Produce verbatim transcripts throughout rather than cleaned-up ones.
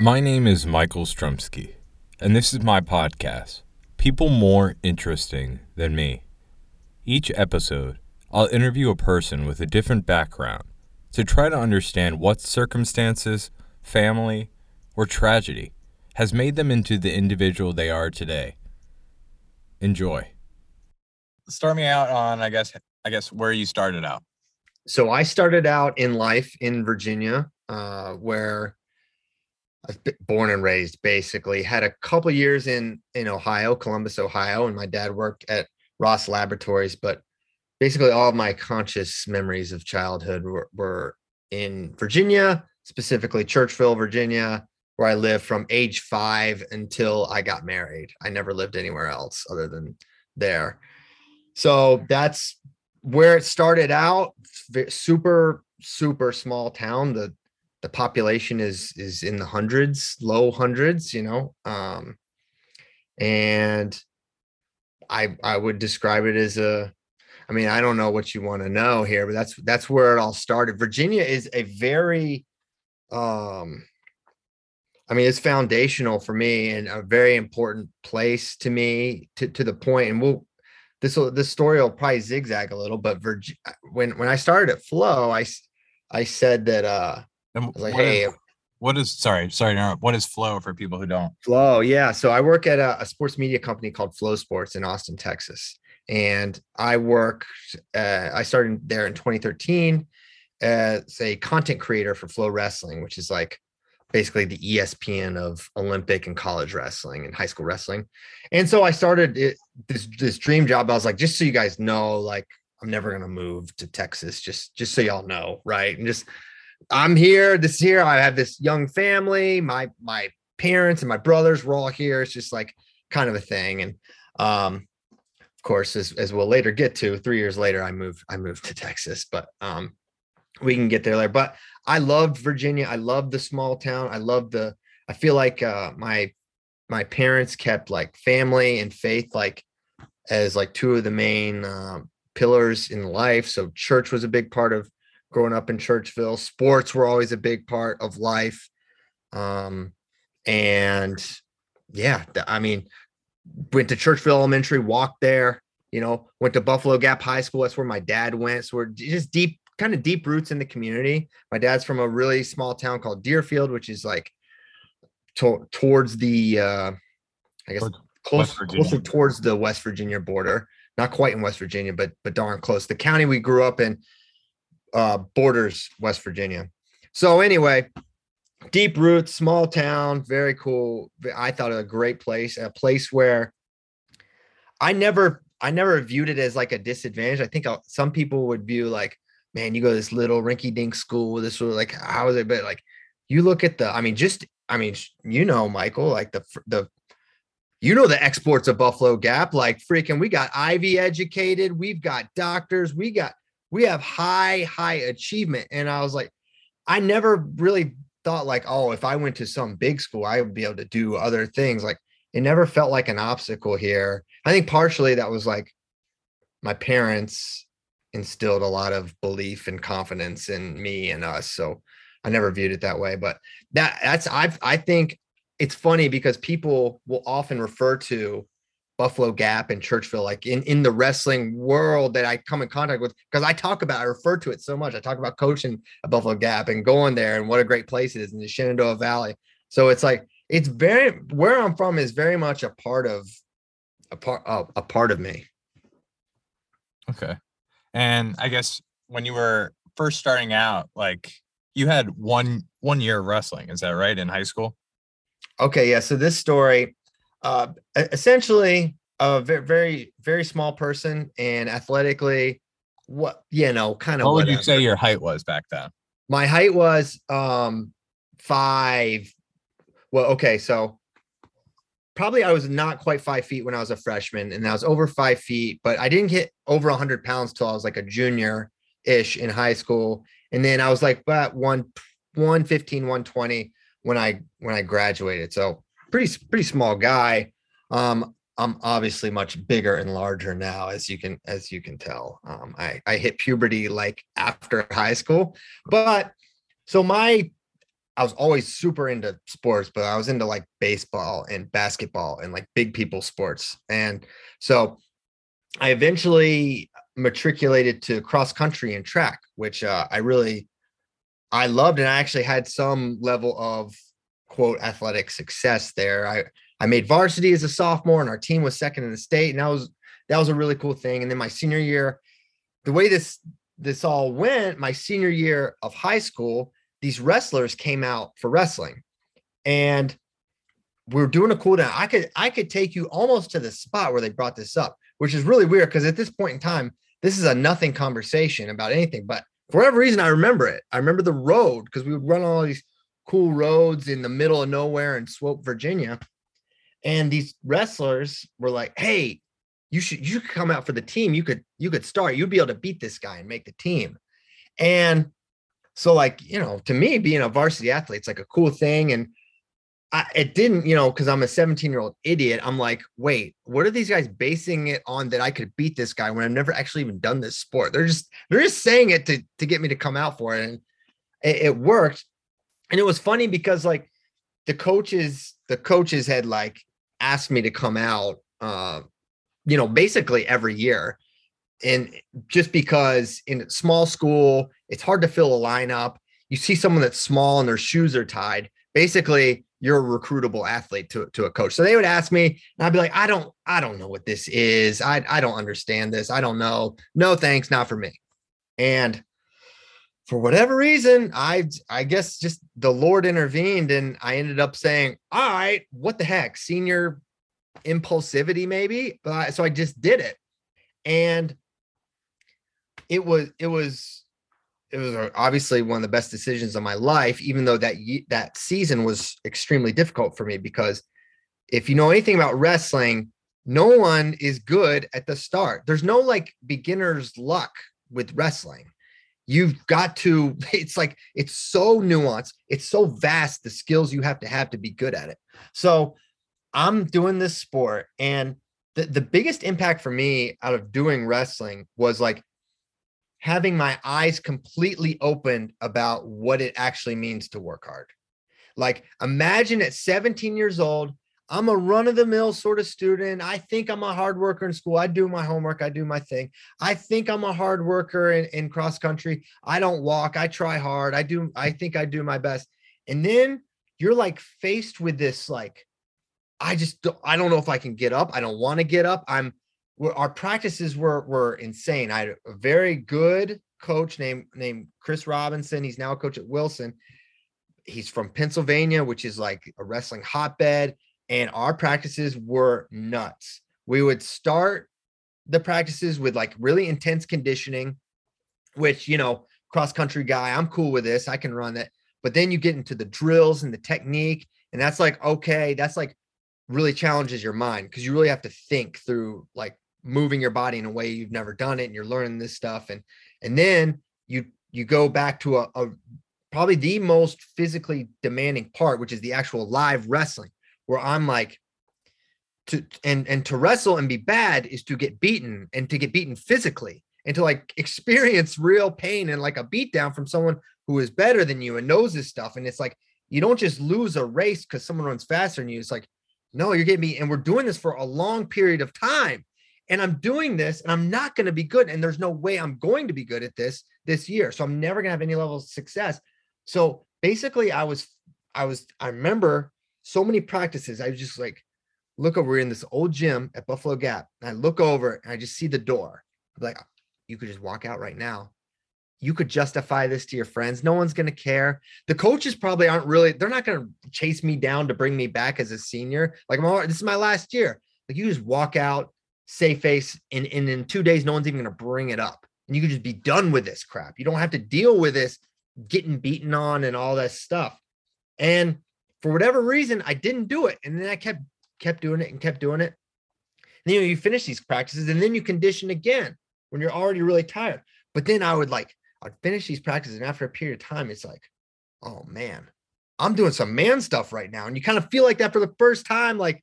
My name is Michael Strumsky, and this is my podcast, People More Interesting Than Me. Each episode, I'll interview a person with a different background to try to understand what circumstances, family, or tragedy has made them into the individual they are today. Enjoy. Start me out on, I guess, I guess where you started out. So I started out in life in Virginia, uh, where I was born and raised, basically. Had a couple years in, in Ohio, Columbus, Ohio, and my dad worked at Ross Laboratories, but basically all of my conscious memories of childhood were, were in Virginia, specifically Churchville, Virginia, where I lived from age five until I got married. I never lived anywhere else other than there. So that's where it started out. Super, super small town. The The population is is in the hundreds, low hundreds, you know, um, and I I would describe it as a, I mean, I don't know what you want to know here, but that's that's where it all started. Virginia is a very, um, I mean, it's foundational for me and a very important place to me, to to the point, and we'll this will this story will probably zigzag a little, but Virg- when when I started at Flow, I I said that. Uh, I was like, what hey, is, what is sorry, sorry to interrupt. What is Flow for people who don't? Flow, yeah. So I work at a, a sports media company called FloSports in Austin, Texas, and I worked. Uh, I started there in twenty thirteen as a content creator for Flow Wrestling, which is like basically the E S P N of Olympic and college wrestling and high school wrestling. And so I started it, this this dream job. I was like, just so you guys know, like I'm never gonna move to Texas. Just just so y'all know, right? And just. I'm here this year. I have this young family. My my parents and my brothers were all here. It's just like kind of a thing. And um, of course, as, as we'll later get to, three years later, I moved I moved to Texas, but um, we can get there later. But I loved Virginia. I loved the small town. I loved the I feel like uh, my my parents kept like family and faith like as like two of the main uh, pillars in life. So church was a big part of growing up in Churchville. Sports were always a big part of life. Um, and yeah, the, I mean, went to Churchville Elementary, walked there, you know, went to Buffalo Gap High School. That's where my dad went. So we're just deep, kind of deep roots in the community. My dad's from a really small town called Deerfield, which is like to- towards the, uh, I guess, close, closer towards the West Virginia border. Not quite in West Virginia, but but darn close. The county we grew up in uh borders West Virginia. So anyway, deep roots, small town, very cool. I thought it was a great place, a place where I never I never viewed it as like a disadvantage. I think I'll, some people would view like, man, you go to this little rinky-dink school, this was like, how is it? But like you look at the I mean just I mean you know, Michael, like the the you know the exports of Buffalo Gap, like freaking we got Ivy educated, we've got doctors, we got We have high, high achievement. And I was like, I never really thought like, oh, if I went to some big school, I would be able to do other things. Like it never felt like an obstacle here. I think partially that was like my parents instilled a lot of belief and confidence in me and us. So I never viewed it that way, but that that's, I've, I think it's funny because people will often refer to Buffalo Gap and Churchville, like in, in the wrestling world that I come in contact with, because I talk about, I refer to it so much. I talk about coaching at Buffalo Gap and going there and what a great place it is in the Shenandoah Valley. So it's like, it's very, where I'm from is very much a part of, a part, uh, a part of me. Okay. And I guess when you were first starting out, like you had one, one year of wrestling, is that right? In high school? Okay. Yeah. So this story, Uh, essentially a very, very, very small person and athletically what, you know, kind of what whatever. Would you say your height was back then? My height was, um, five. Well, okay. So probably I was not quite five feet when I was a freshman and I was over five feet, but I didn't get over a hundred pounds till I was like a junior ish in high school. And then I was like, but one, one fifteen, one twenty when I, when I graduated. So pretty pretty small guy. Um, I'm obviously much bigger and larger now, as you can as you can tell. Um, I I hit puberty like after high school, but so my I was always super into sports, but I was into like baseball and basketball and like big people sports. And so I eventually matriculated to cross country and track, which uh, I really, I loved. And I actually had some level of quote athletic success there. I, I made varsity as a sophomore and our team was second in the state. And that was, that was a really cool thing. And then my senior year, the way this, this all went, my senior year of high school, these wrestlers came out for wrestling and we were doing a cool down. I could, I could take you almost to the spot where they brought this up, which is really weird. Cause at this point in time, this is a nothing conversation about anything, but for whatever reason, I remember it. I remember the road. Cause we would run all these cool roads in the middle of nowhere in Swope, Virginia. And these wrestlers were like, hey, you should, you could come out for the team. You could, you could start, you'd be able to beat this guy and make the team. And so like, you know, to me, being a varsity athlete, it's like a cool thing. And I, it didn't, you know, because I'm a seventeen year old idiot. I'm like, wait, what are these guys basing it on that I could beat this guy when I've never actually even done this sport? They're just, they're just saying it to, to get me to come out for it. And it, it worked. And it was funny because like the coaches, the coaches had like asked me to come out, uh, you know, basically every year. And just because in a small school, it's hard to fill a lineup. You see someone that's small and their shoes are tied. Basically, you're a recruitable athlete to, to a coach. So they would ask me and I'd be like, I don't, I don't know what this is. I, I don't understand this. I don't know. No, thanks. Not for me. And for whatever reason, I, I guess just the Lord intervened and I ended up saying, all right, what the heck? Senior impulsivity, maybe. But so I just did it. And it was, it was, it was obviously one of the best decisions of my life, even though that, that season was extremely difficult for me, because if you know anything about wrestling, no one is good at the start. There's no like beginner's luck with wrestling. You've got to, it's like, it's so nuanced. It's so vast, the skills you have to have to be good at it. So I'm doing this sport, and the, the biggest impact for me out of doing wrestling was like, having my eyes completely opened about what it actually means to work hard. Like imagine at seventeen years old, I'm a run of the mill sort of student. I think I'm a hard worker in school. I do my homework. I do my thing. I think I'm a hard worker in, in cross country. I don't walk. I try hard. I do. I think I do my best. And then you're like faced with this, like, I just, don't, I don't know if I can get up. I don't want to get up. I'm Our practices were were insane. I had a very good coach named named Chris Robinson. He's now a coach at Wilson. He's from Pennsylvania, which is like a wrestling hotbed. And our practices were nuts. We would start the practices with like really intense conditioning, which, you know, cross country guy, I'm cool with this. I can run that. But then you get into the drills and the technique. And that's like, okay, that's like really challenges your mind, because you really have to think through like moving your body in a way you've never done it, and you're learning this stuff. And, and then you, you go back to a, a, probably the most physically demanding part, which is the actual live wrestling, where I'm like to, and, and to wrestle and be bad is to get beaten, and to get beaten physically, and to like experience real pain and like a beatdown from someone who is better than you and knows this stuff. And it's like, you don't just lose a race because someone runs faster than you. It's like, no, you're getting me. And we're doing this for a long period of time. And I'm doing this and I'm not going to be good. And there's no way I'm going to be good at this this year. So I'm never going to have any level of success. So basically I was, I was, I remember so many practices. I was just like, look over, we're in this old gym at Buffalo Gap. And I look over and I just see the door. I'm like, you could just walk out right now. You could justify this to your friends. No one's going to care. The coaches probably aren't really, they're not going to chase me down to bring me back as a senior. Like, I'm all, this is my last year. Like, you just walk out, save face, and, and in two days, no one's even going to bring it up. And you can just be done with this crap. You don't have to deal with this getting beaten on and all that stuff. And for whatever reason, I didn't do it. And then I kept, kept doing it and kept doing it. And, you know, you finish these practices and then you condition again when you're already really tired. But then I would like, I'd finish these practices, and after a period of time, it's like, oh man, I'm doing some man stuff right now. And you kind of feel like that for the first time, like,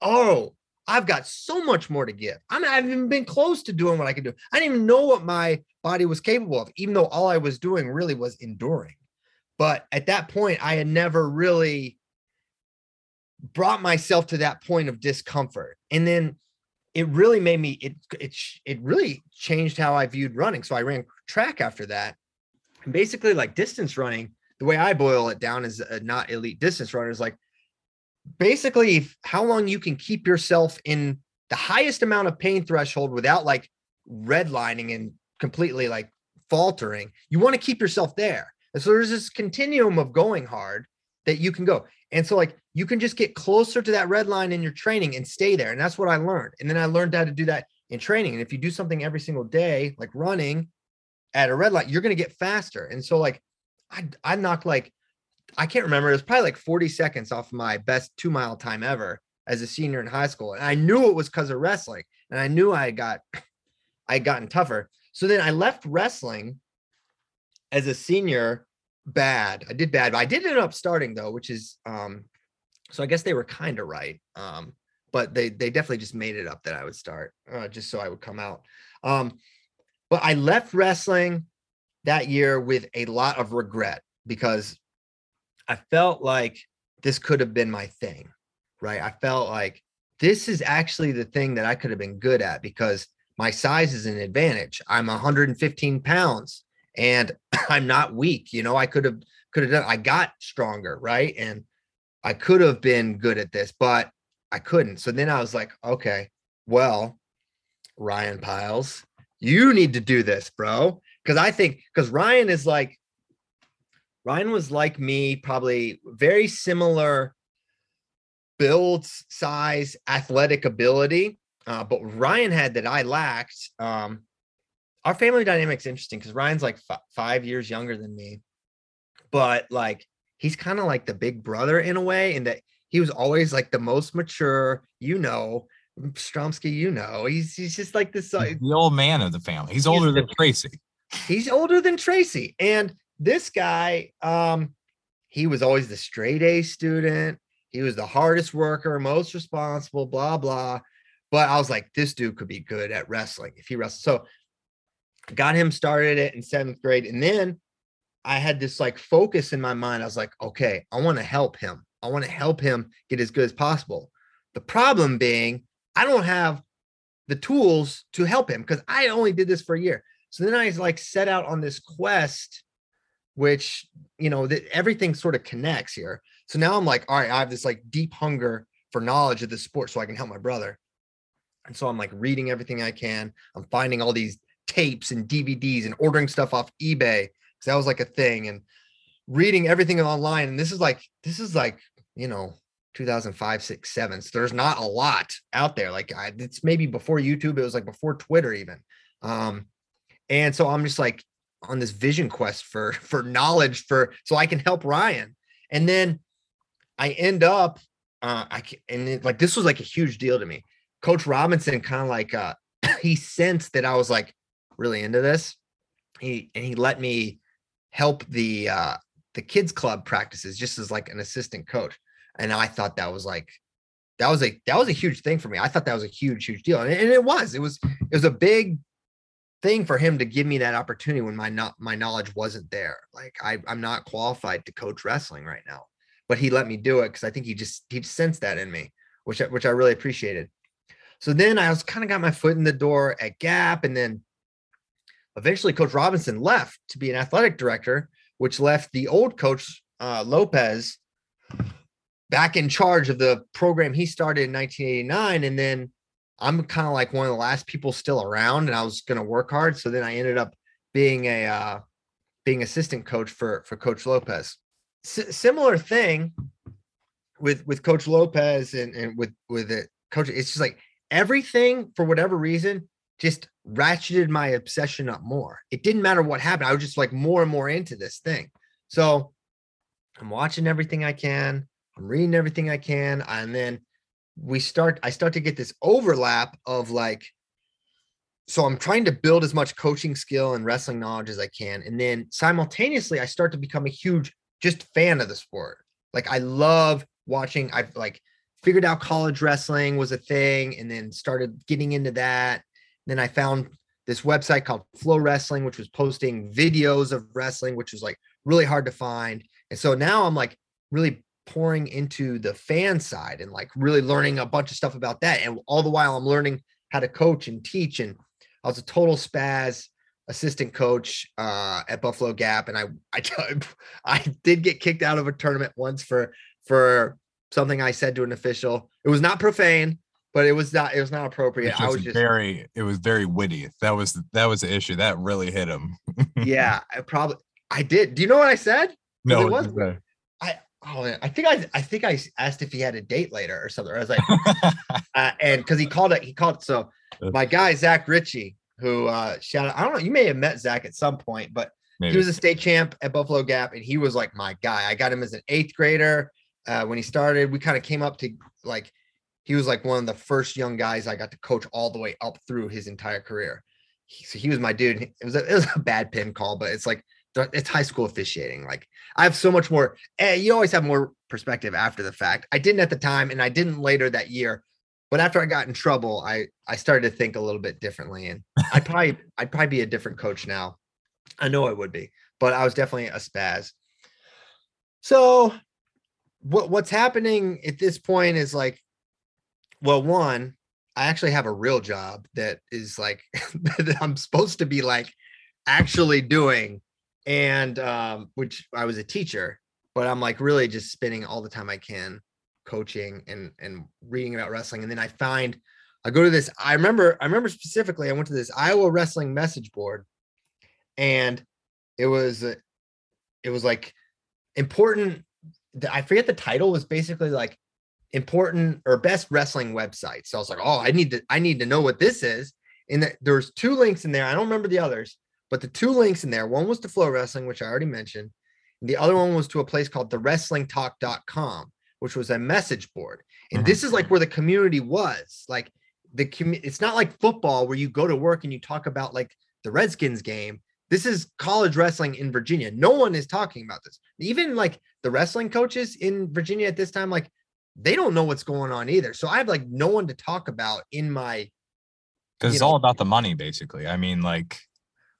oh, I've got so much more to give. I'm, I haven't even been close to doing what I could do. I didn't even know what my body was capable of, even though all I was doing really was enduring. But at that point, I had never really brought myself to that point of discomfort. And then it really made me, it, it, it really changed how I viewed running. So I ran track after that. And basically, like, distance running, the way I boil it down is a not elite distance runner is like, basically how long you can keep yourself in the highest amount of pain threshold without like redlining and completely like faltering. You want to keep yourself there. And so there's this continuum of going hard that you can go. And so like, you can just get closer to that red line in your training and stay there. And that's what I learned. And then I learned how to do that in training. And if you do something every single day, like running at a red line, you're going to get faster. And so like, I, I knocked like, I can't remember. It was probably like forty seconds off my best two mile time ever as a senior in high school. And I knew it was because of wrestling. And I knew I got, I had gotten tougher. So then I left wrestling as a senior bad. I did bad, but I did end up starting though, which is, um, so I guess they were kind of right. Um, but they, they definitely just made it up that I would start uh, just so I would come out. Um, but I left wrestling that year with a lot of regret because I felt like this could have been my thing, right? I felt like this is actually the thing that I could have been good at because my size is an advantage. I'm one hundred fifteen pounds and I'm not weak. You know, I could have, could have done, I got stronger, right? And I could have been good at this, but I couldn't. So then I was like, okay, well, Ryan Pyles, you need to do this, bro. Cause I think, cause Ryan is like, Ryan was like me, probably very similar builds, size, athletic ability. Uh, but Ryan had that I lacked. Um, our family dynamic's interesting because Ryan's like f- five years younger than me, but like, he's kind of like the big brother in a way, in that he was always like the most mature, you know, Strumsky, you know, he's, he's just like this, uh, the old man of the family. He's older he's, than Tracy. He's older than Tracy. And this guy, um, he was always the straight A student. He was the hardest worker, most responsible, blah, blah. But I was like, this dude could be good at wrestling if he wrestled. So got him started it in seventh grade. And then I had this like focus in my mind. I was like, okay, I want to help him. I want to help him get as good as possible. The problem being, I don't have the tools to help him because I only did this for a year. So then I like set out on this quest, which, you know, that everything sort of connects here. So now I'm like, all right, I have this like deep hunger for knowledge of the sport so I can help my brother. And so I'm like reading everything I can. I'm finding all these tapes and D V Ds and ordering stuff off eBay. So that was like a thing, and reading everything online. And this is like, this is like, you know, two thousand five, six, seven. So there's not a lot out there. Like I, it's maybe before YouTube. It was like before Twitter even. Um, and so I'm just like on this vision quest for, for knowledge for, so I can help Ryan. And then I end up, uh, I can, and it, like, this was like a huge deal to me. Coach Robinson kind of like, uh, he sensed that I was like really into this. He, and he let me help the uh, the kids club practices just as like an assistant coach, and I thought that was like that was a that was a huge thing for me. I thought that was a huge huge deal, and, and it was it was it was a big thing for him to give me that opportunity when my not my knowledge wasn't there. Like I, I'm not qualified to coach wrestling right now, but he let me do it because I think he just he sensed that in me, which I, which I really appreciated. So then I was kind of got my foot in the door at Gap, and then eventually Coach Robinson left to be an athletic director, which left the old coach, uh, Lopez, back in charge of the program he started in nineteen eighty-nine. And then I'm kind of like one of the last people still around, and I was going to work hard. So then I ended up being a, uh, being assistant coach for, for Coach Lopez. S- similar thing with, with Coach Lopez and, and with, with it, coach, it's just like everything for whatever reason just ratcheted my obsession up more. It didn't matter what happened. I was just like more and more into this thing. So I'm watching everything I can. I'm reading everything I can. And then we start, I start to get this overlap of like, so I'm trying to build as much coaching skill and wrestling knowledge as I can. And then simultaneously, I start to become a huge, just fan of the sport. Like I love watching, I've like figured out college wrestling was a thing and then started getting into that. Then I found this website called Flow Wrestling, which was posting videos of wrestling, which was like really hard to find. And so now I'm like really pouring into the fan side and like really learning a bunch of stuff about that. And all the while I'm learning how to coach and teach. And I was a total spaz assistant coach uh, at Buffalo Gap. And I, I, I did get kicked out of a tournament once for, for something I said to an official. It was not profane, but it was not, it was not appropriate. I was just very, it was very witty. That was, that was the issue that really hit him. Yeah, I probably, I did. Do you know what I said? No, it wasn't. Okay. I, oh, man, I think I, I think I asked if he had a date later or something. I was like, uh, and cause he called it, he called it. So my guy, Zach Ritchie, who uh, shout out, I don't know, you may have met Zach at some point, but maybe. He was a state champ at Buffalo Gap. And he was like my guy. I got him as an eighth grader. Uh, when he started, we kind of came up to like, he was like one of the first young guys I got to coach all the way up through his entire career. He, so he was my dude. It was a, it was a bad pin call, but it's like, it's high school officiating. Like I have so much more, eh, you always have more perspective after the fact. I didn't at the time. And I didn't later that year, but after I got in trouble, I, I started to think a little bit differently, and I'd probably, I'd probably be a different coach now. I know I would be, but I was definitely a spaz. So what, what's happening at this point is like, well, one, I actually have a real job that is like, that I'm supposed to be like actually doing. And, um, which I was a teacher, but I'm like really just spending all the time I can coaching and, and reading about wrestling. And then I find, I go to this, I remember, I remember specifically, I went to this Iowa wrestling message board, and it was, it was like important. I forget the title, was basically like, important or best wrestling websites. So I was like, oh, I need to, I need to know what this is. And that, there's two links in there. I don't remember the others, but the two links in there, one was to Flow Wrestling, which I already mentioned. And the other one was to a place called the wrestling talk dot com, which was a message board. And mm-hmm. This is like where the community was like the community. It's not like football where you go to work and you talk about like the Redskins game. This is college wrestling in Virginia. No one is talking about this. Even like the wrestling coaches in Virginia at this time, like, they don't know what's going on either. So I have like no one to talk about in my. Cause it's all about the money, basically. I mean, like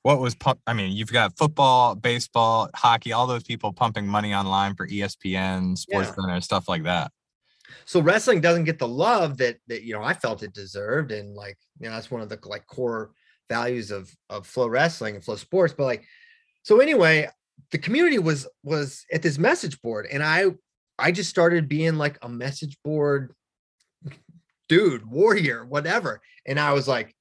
what was, pu- I mean, you've got football, baseball, hockey, all those people pumping money online for E S P N, Sports yeah. Center, stuff like that. So wrestling doesn't get the love that, that, you know, I felt it deserved. And like, you know, that's one of the like core values of, of Flow Wrestling and Flow Sports. But like, so anyway, the community was, was at this message board, and I, I just started being like a message board dude, warrior, whatever. And I was like,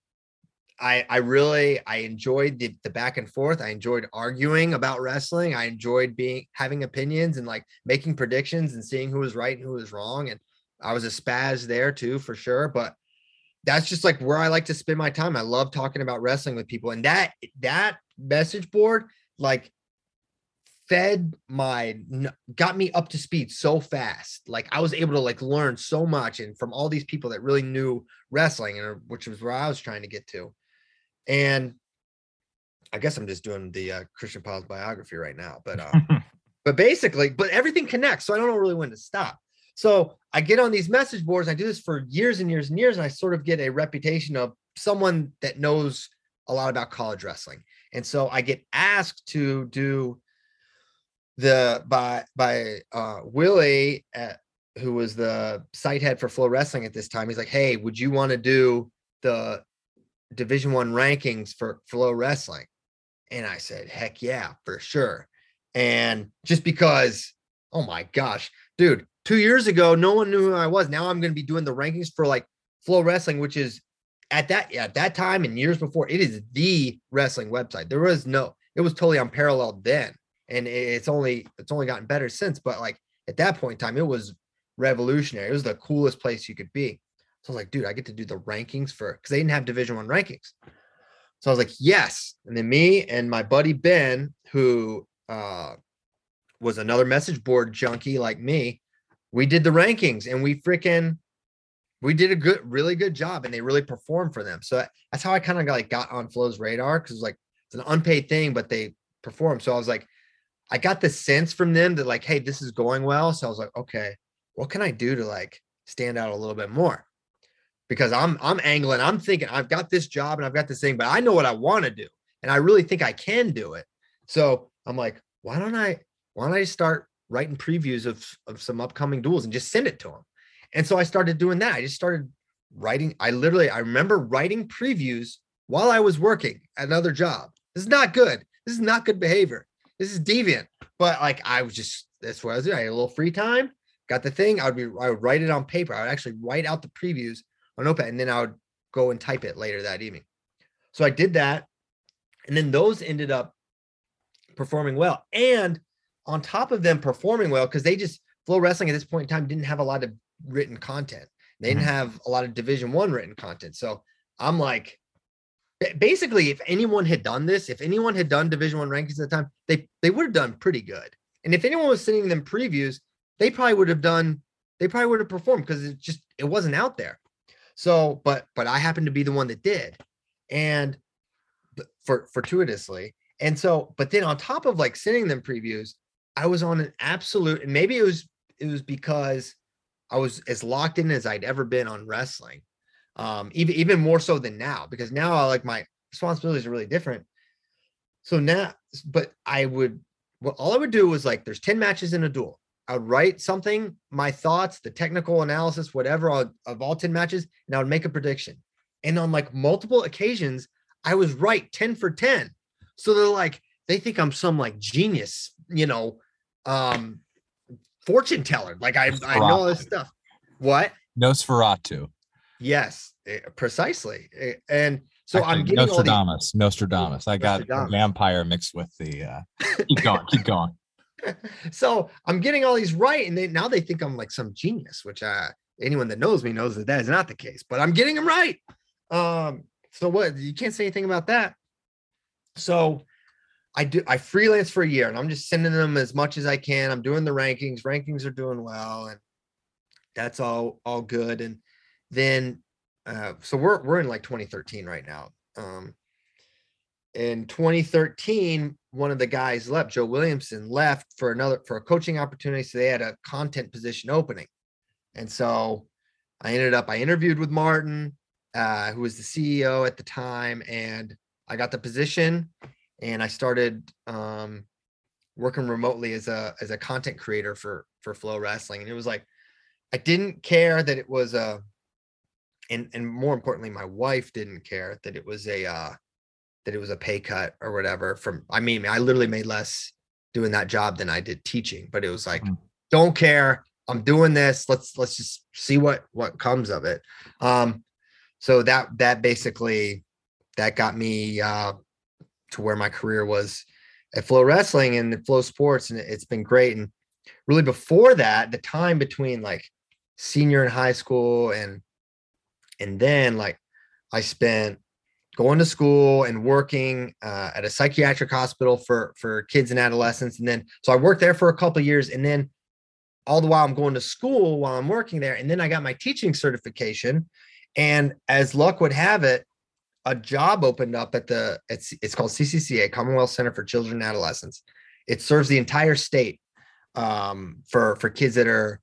I, I really, I enjoyed the, the back and forth. I enjoyed arguing about wrestling. I enjoyed being, having opinions and like making predictions and seeing who was right and who was wrong. And I was a spaz there too, for sure. But that's just like where I like to spend my time. I love talking about wrestling with people. And that, that message board, like, fed my got me up to speed so fast. Like I was able to like learn so much and from all these people that really knew wrestling, and which was where I was trying to get to. And I guess I'm just doing the uh, Christian Pyles biography right now, but uh, but basically, but everything connects. So I don't know really when to stop. So I get on these message boards. I do this for years and years and years, and I sort of get a reputation of someone that knows a lot about college wrestling. And so I get asked to do. The by by uh Willie, at, who was the site head for Flow Wrestling at this time, he's like, "Hey, would you want to do the Division One rankings for Flow Wrestling?" And I said, "Heck yeah, for sure." And just because, oh my gosh, dude, two years ago, no one knew who I was. Now I'm going to be doing the rankings for like Flow Wrestling, which is at that at that time and years before, it is the wrestling website. There was no, it was totally unparalleled then. And it's only it's only gotten better since. But like at that point in time, it was revolutionary. It was the coolest place you could be. So I was like, dude, I get to do the rankings for, because they didn't have Division One rankings. So I was like, yes. And then me and my buddy Ben, who uh, was another message board junkie like me, we did the rankings, and we freaking we did a good, really good job, and they really performed for them. So that's how I kind of like got on Flow's radar, because it's like it's an unpaid thing, but they performed. So I was like. I got the sense from them that like, hey, this is going well. So I was like, okay, what can I do to like stand out a little bit more? because I'm, I'm angling. I'm thinking I've got this job and I've got this thing, but I know what I want to do. And I really think I can do it. So I'm like, why don't I, why don't I start writing previews of, of some upcoming duels and just send it to them? And so I started doing that. I just started writing. I literally, I remember writing previews while I was working at another job. This is not good. This is not good behavior. This is deviant. But like, I was just, that's what I was doing. I had a little free time, got the thing. I would be, I would write it on paper. I would actually write out the previews on notepad, and then I would go and type it later that evening. So I did that. And then those ended up performing well. And on top of them performing well, because they just, Flow Wrestling at this point in time didn't have a lot of written content. They didn't have a lot of Division One written content. So I'm like, basically, if anyone had done this, if anyone had done Division One rankings at the time, they they would have done pretty good. And if anyone was sending them previews, they probably would have done, they probably would have performed, because it just, it wasn't out there. So, but but I happened to be the one that did, and for fortuitously. And so, but then on top of like sending them previews, I was on an absolute, and maybe it was it was because I was as locked in as I'd ever been on wrestling, um, even, even more so than now, because now I like my responsibilities are really different. So now, but I would, well, all I would do was like, there's ten matches in a duel. I would write something, my thoughts, the technical analysis, whatever, of, of all ten matches, and I would make a prediction. And on like multiple occasions, I was right ten for ten. So they're like, they think I'm some like genius, you know, um, fortune teller, like I, I know all this stuff. What? Nosferatu. Yes, precisely. And so Actually, I'm getting Nostradamus. All these- Nostradamus. I got Nostradamus. Vampire mixed with the. Uh... Keep going. Keep going. So I'm getting all these right, and they, now they think I'm like some genius, which I, anyone that knows me knows that that is not the case. But I'm getting them right. Um. So what? You can't say anything about that. So. I do. I freelance for a year, and I'm just sending them as much as I can. I'm doing the rankings. Rankings are doing well, and that's all all good. And then, uh, so we're we're in like twenty thirteen right now. Um, in twenty thirteen, one of the guys left. Joe Williamson left for another for a coaching opportunity. So they had a content position opening, and so I ended up. I interviewed with Martin, uh, who was the C E O at the time, and I got the position. And I started um, working remotely as a as a content creator for for Flow Wrestling, and it was like I didn't care that it was a, and and more importantly, my wife didn't care that it was a uh, that it was a pay cut or whatever. From I mean, I literally made less doing that job than I did teaching, but it was like mm-hmm. don't care. I'm doing this. Let's let's just see what what comes of it. Um, so that that basically that got me. Uh, to where my career was at Flow Wrestling and at FloSports. And it's been great. And really before that, the time between like senior in high school and, and then like I spent going to school and working uh, at a psychiatric hospital for, for kids and adolescents. And then, so I worked there for a couple of years, and then all the while I'm going to school while I'm working there. And then I got my teaching certification, and as luck would have it, a job opened up at the, it's, it's called C C C A, Commonwealth Center for Children and Adolescents. It serves the entire state um, for, for kids that are,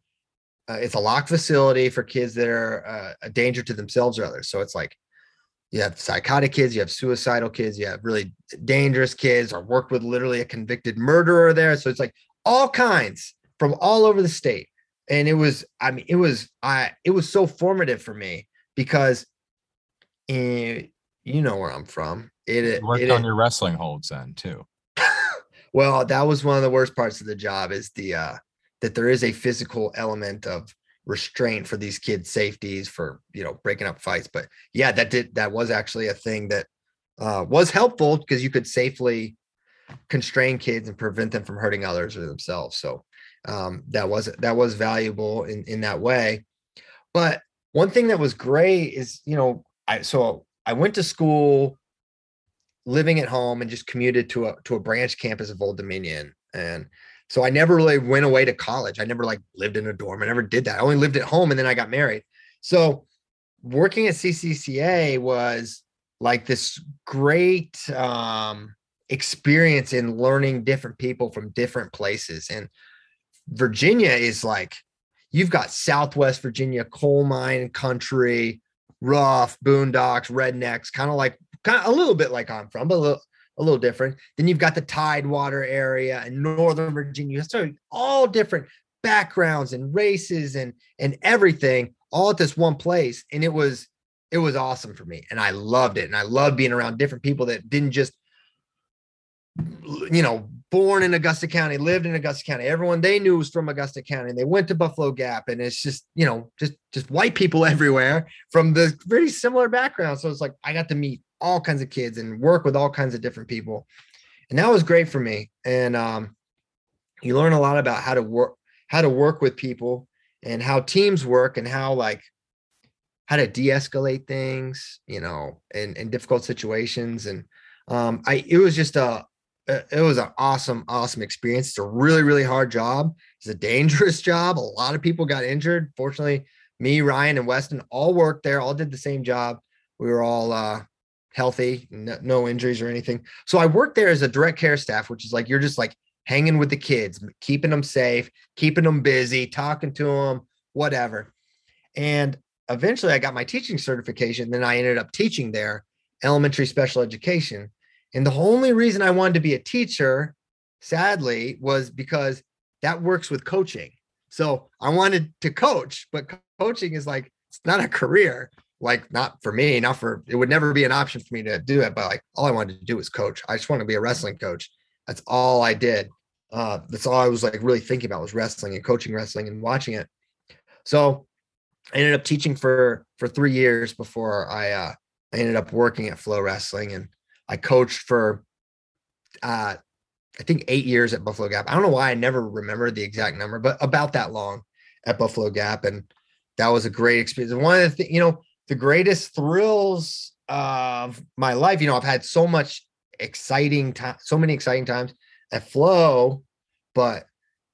uh, it's a locked facility for kids that are uh, a danger to themselves or others. So it's like, you have psychotic kids, you have suicidal kids, you have really dangerous kids, or worked with literally a convicted murderer there. So it's like all kinds from all over the state. And it was, I mean, it was, I, it was so formative for me because it, you know where I'm from. It, it worked it, on your wrestling holds then too. Well, that was one of the worst parts of the job is the uh, that there is a physical element of restraint for these kids' safeties for, you know, breaking up fights. But yeah, that did that was actually a thing that uh, was helpful because you could safely constrain kids and prevent them from hurting others or themselves. So um, that was that was valuable in, in that way. But one thing that was great is, you know, I so. I went to school living at home and just commuted to a, to a branch campus of Old Dominion. And so I never really went away to college. I never like lived in a dorm. I never did that. I only lived at home, and then I got married. So working at C C C A was like this great um, experience in learning different people from different places. And Virginia is like, you've got Southwest Virginia coal mine country, rough, boondocks, rednecks, kind of like kind of a little bit like I'm from, but a little, a little different. Then you've got the Tidewater area and Northern Virginia. So all different backgrounds and races and and everything all at this one place. And it was it was awesome for me. And I loved it. And I loved being around different people that didn't just, you know, born in Augusta County, lived in Augusta County. Everyone they knew was from Augusta County, and they went to Buffalo Gap, and it's just, you know, just, just white people everywhere from the very similar background. So it's like, I got to meet all kinds of kids and work with all kinds of different people. And that was great for me. And, um, you learn a lot about how to work, how to work with people and how teams work and how, like, how to de-escalate things, you know, in, in difficult situations. And, um, I, it was just a, it was an awesome, awesome experience. It's a really, really hard job. It's a dangerous job. A lot of people got injured. Fortunately, me, Ryan, and Weston all worked there, all did the same job. We were all uh, healthy, no, no injuries or anything. So I worked there as a direct care staff, which is like, you're just like hanging with the kids, keeping them safe, keeping them busy, talking to them, whatever. And eventually I got my teaching certification. Then I ended up teaching there, elementary special education. And the only reason I wanted to be a teacher, sadly, was because that works with coaching. So I wanted to coach, but coaching is like, it's not a career, like not for me, not for, it would never be an option for me to do it. But like, all I wanted to do was coach. I just wanted to be a wrestling coach. That's all I did. Uh, that's all I was like really thinking about was wrestling and coaching wrestling and watching it. So I ended up teaching for, for three years before I, uh, I ended up working at Flow Wrestling, and I coached for, uh, I think, eight years at Buffalo Gap. I don't know why I never remember the exact number, but about that long at Buffalo Gap. And that was a great experience. One of the things, you know, the greatest thrills of my life, you know, I've had so much exciting time, so many exciting times at Flow, but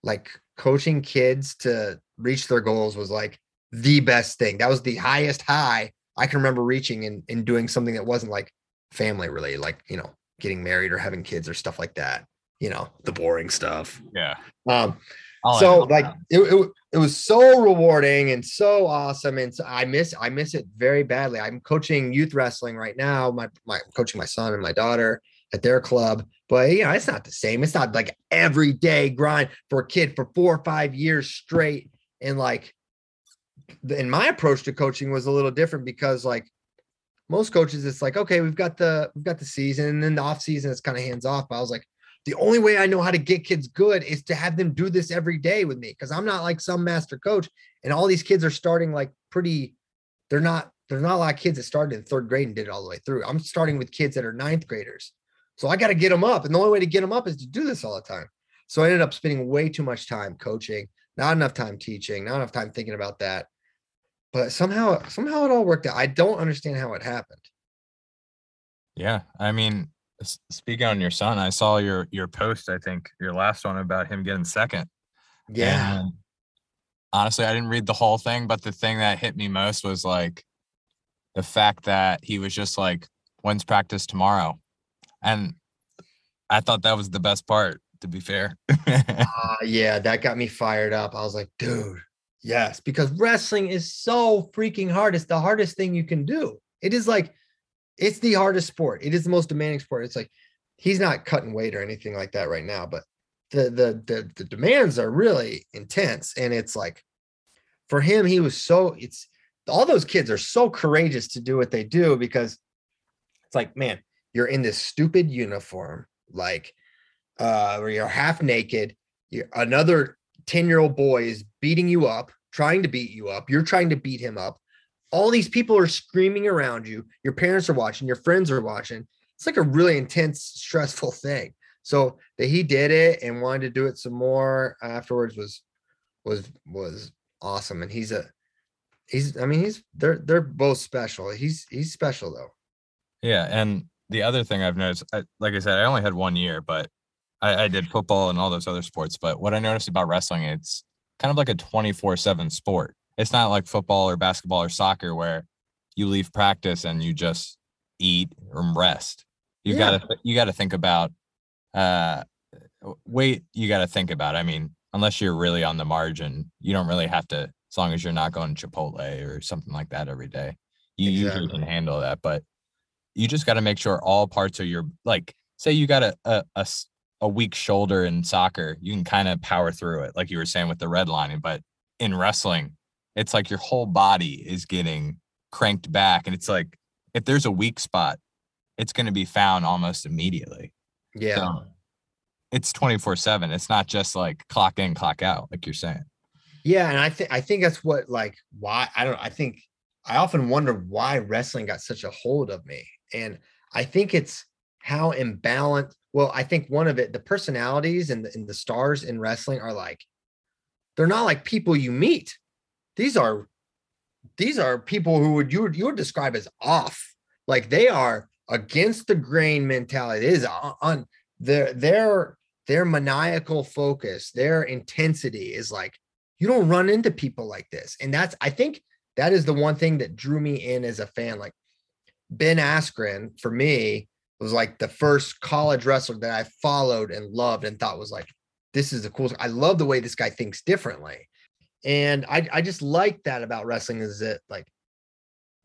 like coaching kids to reach their goals was like the best thing. That was the highest high I can remember reaching and in, in doing something that wasn't like family related, like, you know, getting married or having kids or stuff like that, you know, the boring stuff. Yeah. Um, I'll so like it, it, it was so rewarding and so awesome. And so I miss, I miss it very badly. I'm coaching youth wrestling right now. My, my I'm coaching my son and my daughter at their club, but you know, it's not the same. It's not like everyday grind for a kid for four or five years straight. And like, and my approach to coaching was a little different because like, most coaches, it's like, okay, we've got the, we've got the season, and then the off season is kind of hands off. But I was like, the only way I know how to get kids good is to have them do this every day with me. Cause I'm not like some master coach, and all these kids are starting like pretty, they're not, there's not a lot of kids that started in third grade and did it all the way through. I'm starting with kids that are ninth graders. So I got to get them up. And the only way to get them up is to do this all the time. So I ended up spending way too much time coaching, not enough time teaching, not enough time thinking about that. But somehow, somehow it all worked out. I don't understand how it happened. Yeah. I mean, speaking on your son, I saw your, your post, I think your last one about him getting second. Yeah. And honestly, I didn't read the whole thing, but the thing that hit me most was like the fact that he was just like, when's practice tomorrow? And I thought that was the best part, to be fair. uh, yeah. That got me fired up. I was like, dude. Yes, because wrestling is so freaking hard. It's the hardest thing you can do. It is like, it's the hardest sport. It is the most demanding sport. It's like, he's not cutting weight or anything like that right now, but the the the, the demands are really intense. And it's like, for him, he was so, it's, all those kids are so courageous to do what they do, because it's like, man, you're in this stupid uniform, like, uh, where you're half naked, you're another ten year old boy is beating you up, trying to beat you up. You're trying to beat him up. All these people are screaming around you. Your parents are watching, your friends are watching. It's like a really intense, stressful thing. So that he did it and wanted to do it some more afterwards was, was, was awesome. And he's a, he's, I mean, he's, they're, they're both special. He's, he's special though. Yeah. And the other thing I've noticed, I, like I said, I only had one year, but I, I did football and all those other sports, but what I noticed about wrestling, it's kind of like a twenty-four seven sport. It's not like football or basketball or soccer where you leave practice and you just eat or rest. You yeah. gotta, you gotta think about, uh, weight. You gotta think about, I mean, unless you're really on the margin, you don't really have to, as long as you're not going to Chipotle or something like that every day. you exactly. usually can handle that. But you just got to make sure all parts of your, like, say you got a, a, a, a weak shoulder in soccer, you can kind of power through it, like you were saying with the redlining. But in wrestling, it's like your whole body is getting cranked back. And it's like, if there's a weak spot, it's going to be found almost immediately. Yeah. So it's twenty-four seven. It's not just like clock in, clock out, like you're saying. Yeah. And I think, I think that's what, like, why I don't, I think I often wonder why wrestling got such a hold of me. And I think it's how imbalanced. Well, I think one of it, the personalities and the, and the stars in wrestling are like, they're not like people you meet. These are, these are people who would, you would, you would describe as off. Like, they are against the grain mentality. It is on, on their, their, their maniacal focus, their intensity is like, you don't run into people like this. And that's, I think that is the one thing that drew me in as a fan. Like, Ben Askren for me was like the first college wrestler that I followed and loved and thought was like, this is the coolest. I love the way this guy thinks differently. And I, I just like that about wrestling, is that like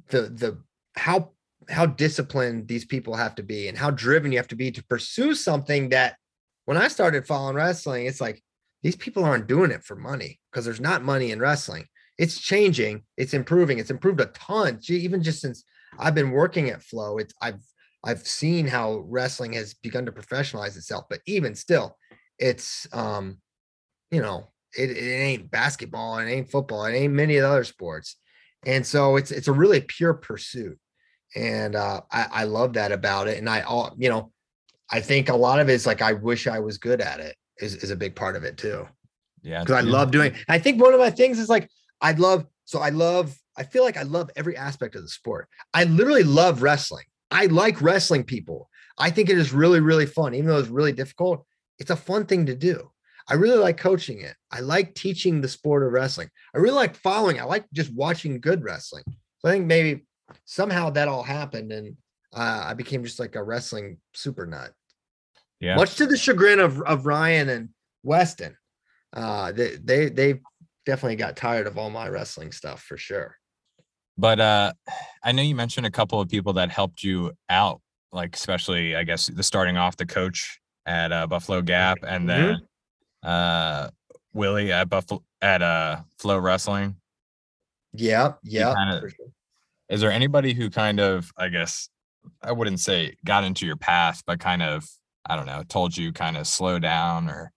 the, the, how, how disciplined these people have to be and how driven you have to be to pursue something that when I started following wrestling, it's like, these people aren't doing it for money, because there's not money in wrestling. It's changing. It's improving. It's improved a ton. Gee, even just since I've been working at Flow, it's I've, I've seen how wrestling has begun to professionalize itself, but even still it's, um, you know, it, it ain't basketball, it ain't football, it ain't many of the other sports. And so it's, it's a really pure pursuit. And uh, I, I love that about it. And I, all, you know, I think a lot of it is like, I wish I was good at it is, is a big part of it too. Yeah. Cause I love doing, I think one of my things is like, I'd love, so I love, I feel like I love every aspect of the sport. I literally love wrestling. I like wrestling people. I think it is really, really fun. Even though it's really difficult, it's a fun thing to do. I really like coaching it. I like teaching the sport of wrestling. I really like following. I like just watching good wrestling. So I think maybe somehow that all happened, and uh, I became just like a wrestling super nut. Yeah. Much to the chagrin of, of Ryan and Weston. Uh, they, they, they definitely got tired of all my wrestling stuff for sure. But uh, I know you mentioned a couple of people that helped you out, like especially, I guess, the starting off the coach at uh, Buffalo Gap, and then mm-hmm. uh Willie at Buffalo at uh Flow Wrestling. Yeah, yeah. Kinda, for sure. Is there anybody who kind of, I guess, I wouldn't say got into your path, but kind of, I don't know, told you kind of slow down or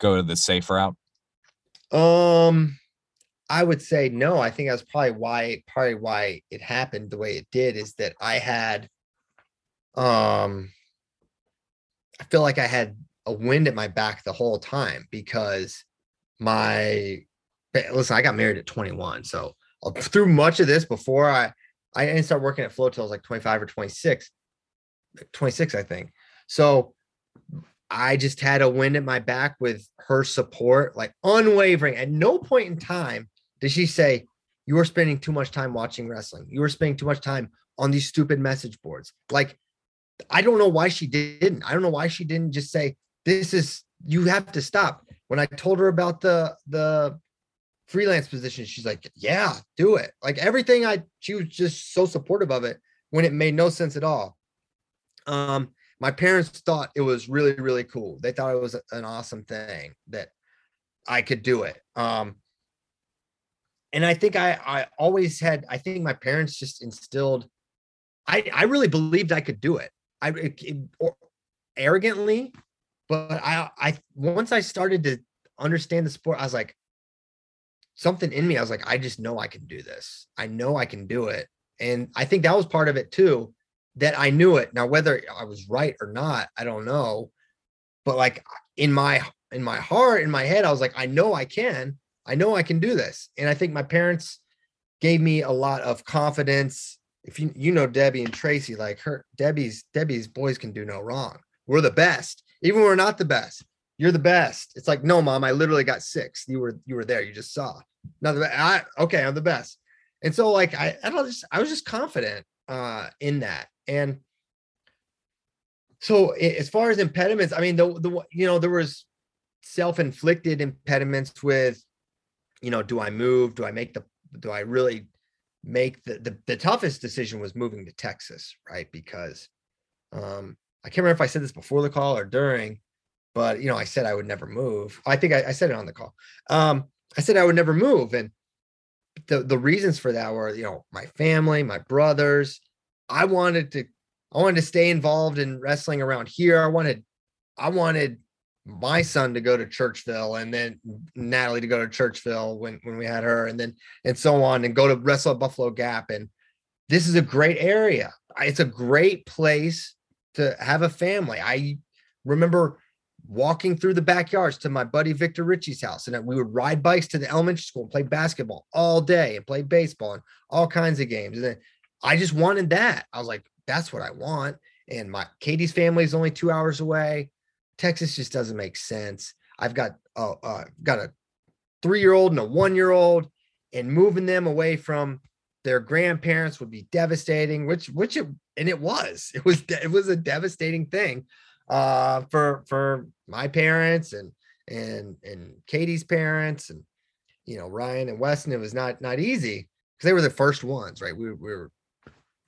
go to the safe route? Um, I would say no. I think that's probably why probably why it happened the way it did, is that I had um I feel like I had a wind at my back the whole time, because my listen, I got married at twenty-one. So through much of this, before I, I didn't start working at Flow till I was like twenty-five or twenty-six, twenty-six, I think. So I just had a wind at my back with her support, like unwavering. At no point in time did she say, you are spending too much time watching wrestling. You are spending too much time on these stupid message boards. Like, I don't know why she didn't. I don't know why she didn't just say, this is, you have to stop. When I told her about the, the freelance position, she's like, yeah, do it. Like everything I, she was just so supportive of it when it made no sense at all. Um, my parents thought it was really, really cool. They thought it was an awesome thing that I could do it. Um, and I think I, I always had, I think my parents just instilled, I, I really believed I could do it. I it, it, or arrogantly, but I, I, once I started to understand the sport, I was like, something in me, I was like, I just know I can do this. I know I can do it. And I think that was part of it too, that I knew it. Now, whether I was right or not, I don't know. But like in my, in my heart, in my head, I was like, I know I can, I know I can do this. And I think my parents gave me a lot of confidence. If you, you know, Debbie and Tracy, like her, Debbie's, Debbie's boys can do no wrong. We're the best. Even when we're not the best, you're the best. It's like, no, mom, I literally got six. You were, you were there. You just saw. Not the, I, okay, I'm the best. And so like, I, I don't just, I was just confident uh, in that. And so as far as impediments, I mean, the, the, you know, there was self-inflicted impediments with, you know, do I move? Do I make the, do I really make the, the, the toughest decision was moving to Texas, right? Because um, I can't remember if I said this before the call or during, but, you know, I said I would never move. I think I, I said it on the call. Um, I said I would never move. And the, the reasons for that were, you know, my family, my brothers. I wanted to, I wanted to stay involved in wrestling around here. I wanted, I wanted my son to go to Churchville, and then Natalie to go to Churchville when, when we had her, and then, and so on, and go to wrestle at Buffalo Gap. And this is a great area. It's a great place to have a family. I remember walking through the backyards to my buddy Victor Ritchie's house, and we would ride bikes to the elementary school and play basketball all day and play baseball and all kinds of games. And then I just wanted that. I was like, that's what I want. And my Katie's family is only two hours away. Texas just doesn't make sense. I've got uh, uh, got a three-year-old and a one-year-old, and moving them away from their grandparents would be devastating. Which, which, it, and it was. It was. It was a devastating thing uh, for for my parents and and and Katie's parents, and you know, Ryan and Weston. It was not not easy because they were the first ones, right? We, we were,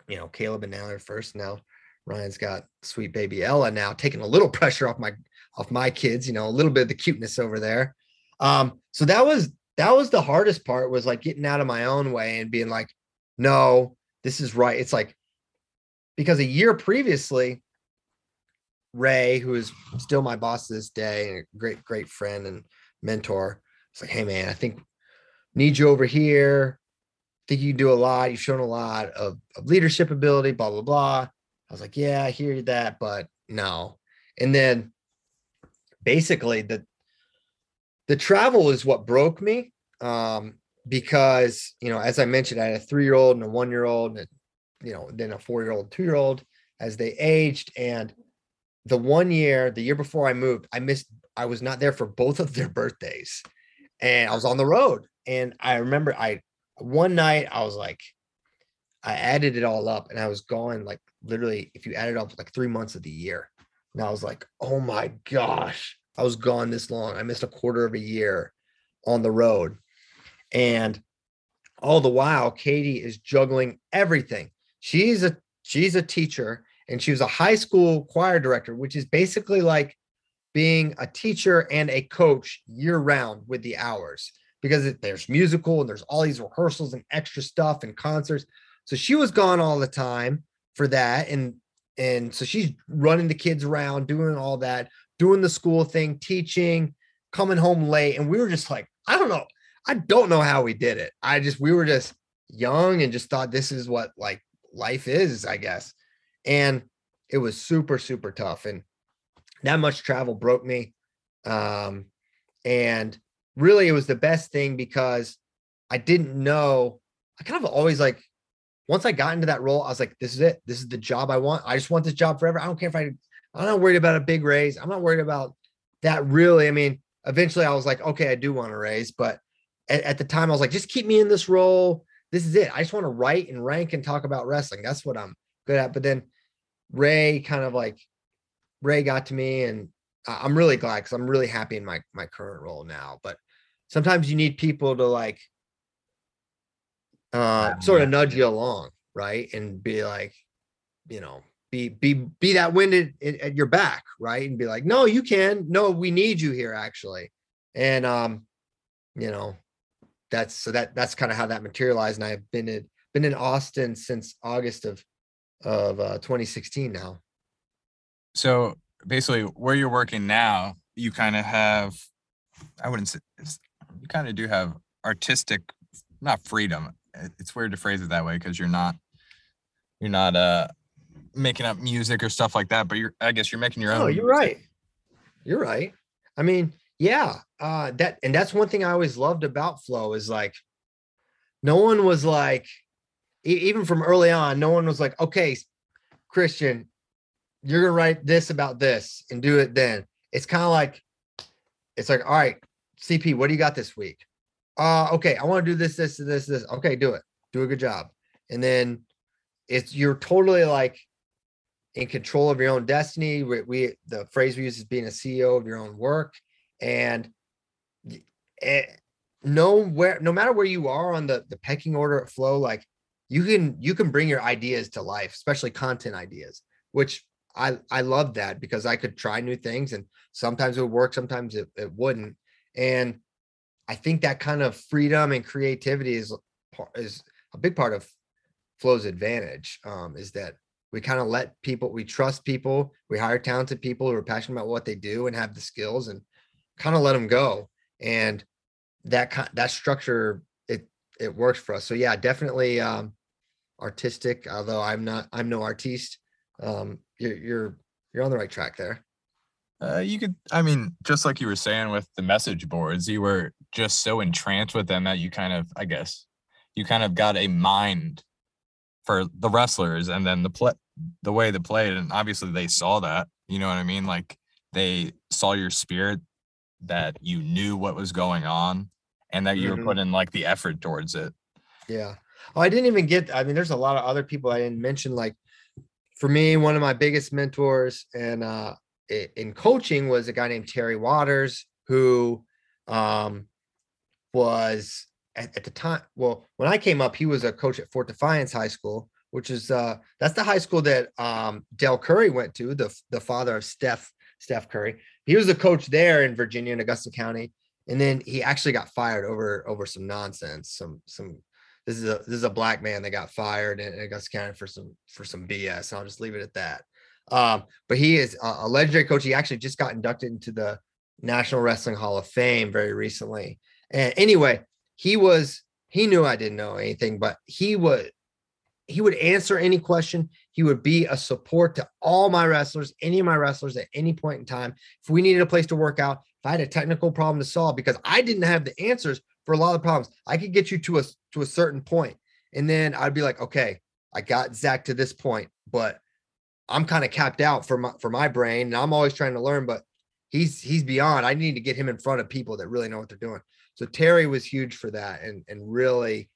you know, Caleb and Natalie first. Now Ryan's got sweet baby Ella now, taking a little pressure off my, off my kids, you know, a little bit of the cuteness over there. Um, so that was, that was the hardest part, was like getting out of my own way and being like, no, this is right. It's like, because a year previously, Ray, who is still my boss to this day and a great, great friend and mentor, it's like, hey man, I think need you over here. I think you do a lot. You've shown a lot of, of leadership ability, blah, blah, blah. I was like, yeah, I hear that, but no. And then basically the the travel is what broke me, um, because, you know, as I mentioned, I had a three-year-old and a one-year-old, and a, you know, then a four-year-old, two-year-old as they aged. And the one year, the year before I moved, I missed, I was not there for both of their birthdays, and I was on the road. And I remember I one night I was like, I added it all up, and I was gone like, literally, if you added up like three months of the year. And I was like, oh my gosh, I was gone this long. I missed a quarter of a year on the road. And all the while, Katie is juggling everything. She's a, she's a teacher, and she was a high school choir director, which is basically like being a teacher and a coach year round with the hours, because it, there's musical and there's all these rehearsals and extra stuff and concerts. So she was gone all the time for that. And, and so she's running the kids around, doing all that, doing the school thing, teaching, coming home late. And we were just like, I don't know. I don't know how we did it. I just, we were just young and just thought this is what like life is, I guess. And it was super, super tough. And that much travel broke me. Um, and really it was the best thing, because I didn't know, I kind of always like, once I got into that role, I was like, this is it. This is the job I want. I just want this job forever. I don't care if I, I'm not worried about a big raise. I'm not worried about that really. I mean, eventually I was like, okay, I do want a raise. But at, at the time I was like, just keep me in this role. This is it. I just want to write and rank and talk about wrestling. That's what I'm good at. But then Ray kind of like, Ray got to me, and I'm really glad, because I'm really happy in my, my current role now. But sometimes you need people to like, Uh, sort of nudge you along, right? And be like, you know, be be be that wind at, at your back, right? And be like, no, you can. No, we need you here, actually. And um, you know, that's so that that's kind of how that materialized. And I've been in been in Austin since August of of uh, twenty sixteen now. So basically, where you're working now, you kind of have, I wouldn't say, you kind of do have artistic, not freedom. It's weird to phrase it that way, because you're not, you're not uh, making up music or stuff like that. But you're, I guess, you're making your own. Oh, you're right. You're right. I mean, yeah. Uh, that and that's one thing I always loved about Flow, is like, no one was like, e- even from early on, no one was like, okay, Christian, you're gonna write this about this and do it. Then it's kind of like, it's like, all right, C P, what do you got this week? Uh, okay, I want to do this, this, this, this. Okay, do it. Do a good job. And then it's, you're totally like in control of your own destiny. We, we the phrase we use is being a C E O of your own work. And it, nowhere, no matter where you are on the, the pecking order at Flow, like you can, you can bring your ideas to life, especially content ideas, which I, I love that because I could try new things and sometimes it would work, sometimes it, it wouldn't. And I think that kind of freedom and creativity is, is a big part of Flow's advantage, um, is that we kind of let people, we trust people, we hire talented people who are passionate about what they do and have the skills and kind of let them go. And that, that structure, it, it works for us. So yeah, definitely um, artistic, although I'm not, I'm no artiste. Um, you're, you're, you're on the right track there. Uh, you could, I mean, just like you were saying with the message boards, you were just so entranced with them that you kind of, I guess, you kind of got a mind for the wrestlers and then the play, the way they played. And obviously they saw that, you know what I mean? Like they saw your spirit, that you knew what was going on and that you mm-hmm. were putting like the effort towards it. Yeah. Oh, I didn't even get, I mean, there's a lot of other people I didn't mention. Like for me, one of my biggest mentors and, uh, in coaching was a guy named Terry Waters, who um, was at, at the time. Well, when I came up, he was a coach at Fort Defiance High School, which is uh, that's the high school that um, Del Curry went to, the the father of Steph Steph Curry. He was a coach there in Virginia in Augusta County, and then he actually got fired over over some nonsense. Some some this is a this is a black man that got fired in Augusta County for some for some B S. And I'll just leave it at that. Um, but he is a legendary coach. He actually just got inducted into the National Wrestling Hall of Fame very recently. And anyway, he was, he knew I didn't know anything, but he would, he would answer any question. He would be a support to all my wrestlers, any of my wrestlers at any point in time. If we needed a place to work out, if I had a technical problem to solve, because I didn't have the answers for a lot of problems, I could get you to a, to a certain point. And then I'd be like, okay, I got Zach to this point, but I'm kind of capped out for my, for my brain, and I'm always trying to learn, but he's, he's beyond. I need to get him in front of people that really know what they're doing. So Terry was huge for that. And, and really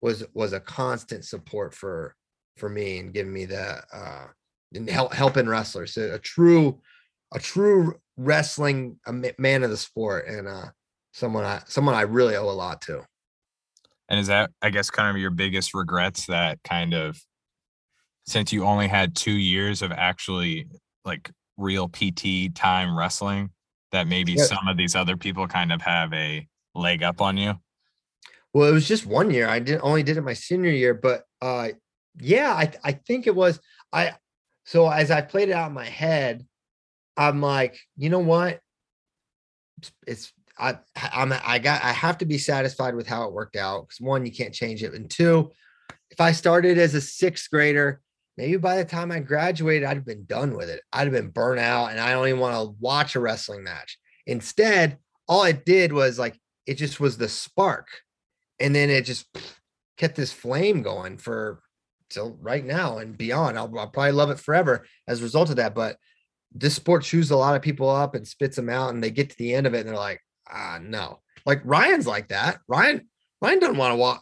was, was a constant support for, for me and giving me the, uh, and help, helping wrestlers, so a true, a true wrestling man of the sport. And, uh, someone, I, someone I really owe a lot to. And is that, I guess, kind of your biggest regrets, that kind of, since you only had two years of actually like real P T time wrestling, that maybe yeah. some of these other people kind of have a leg up on you? Well, it was just one year. I didn't only did it my senior year, but uh, yeah, I, I think it was, I, so as I played it out in my head, I'm like, you know what? It's, it's I, I'm, I got, I have to be satisfied with how it worked out. Cause one, you can't change it. And two, if I started as a sixth grader, maybe by the time I graduated, I'd have been done with it. I'd have been burnt out, and I don't even want to watch a wrestling match. Instead, all it did was like, it just was the spark. And then it just kept this flame going for till right now and beyond. I'll, I'll probably love it forever as a result of that. But this sport chews a lot of people up and spits them out, and they get to the end of it and they're like, ah, no. Like Ryan's like that. Ryan, Ryan doesn't want to watch.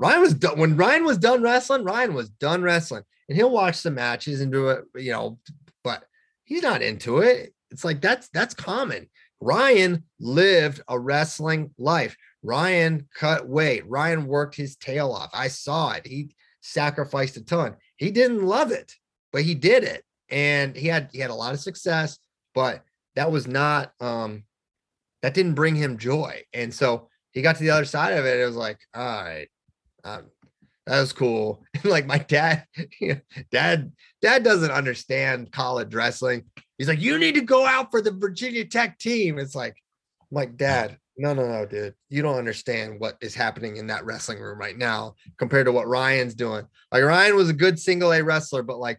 Ryan was done when Ryan was done wrestling. Ryan was done wrestling, and he'll watch some matches and do it, you know, but he's not into it. It's like, that's, that's common. Ryan lived a wrestling life. Ryan cut weight. Ryan worked his tail off. I saw it. He sacrificed a ton. He didn't love it, but he did it. And he had, he had a lot of success, but that was not, um, that didn't bring him joy. And so he got to the other side of it. And it was like, all right, Um, that was cool. Like my dad, you know, dad, dad doesn't understand college wrestling. He's like, you need to go out for the Virginia Tech team. It's like, I'm like, Dad, no, no, no, dude, you don't understand what is happening in that wrestling room right now compared to what Ryan's doing. Like Ryan was a good single A wrestler, but like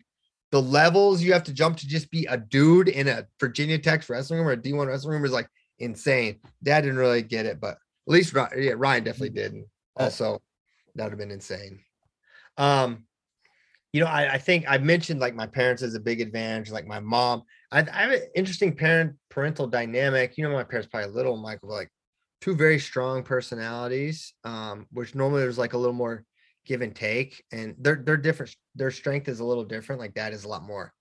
the levels you have to jump to just be a dude in a Virginia Tech wrestling room or a D one wrestling room is like insane. Dad didn't really get it, but at least Ryan, yeah, Ryan definitely did. And also, that would have been insane. Um, you know, I, I think I mentioned like my parents as a big advantage, like my mom. I, I have an interesting parent parental dynamic. You know, my parents probably a little, Michael, like two very strong personalities, um, which normally there's like a little more give and take, and they're they're different. Their strength is a little different. Like Dad is a lot more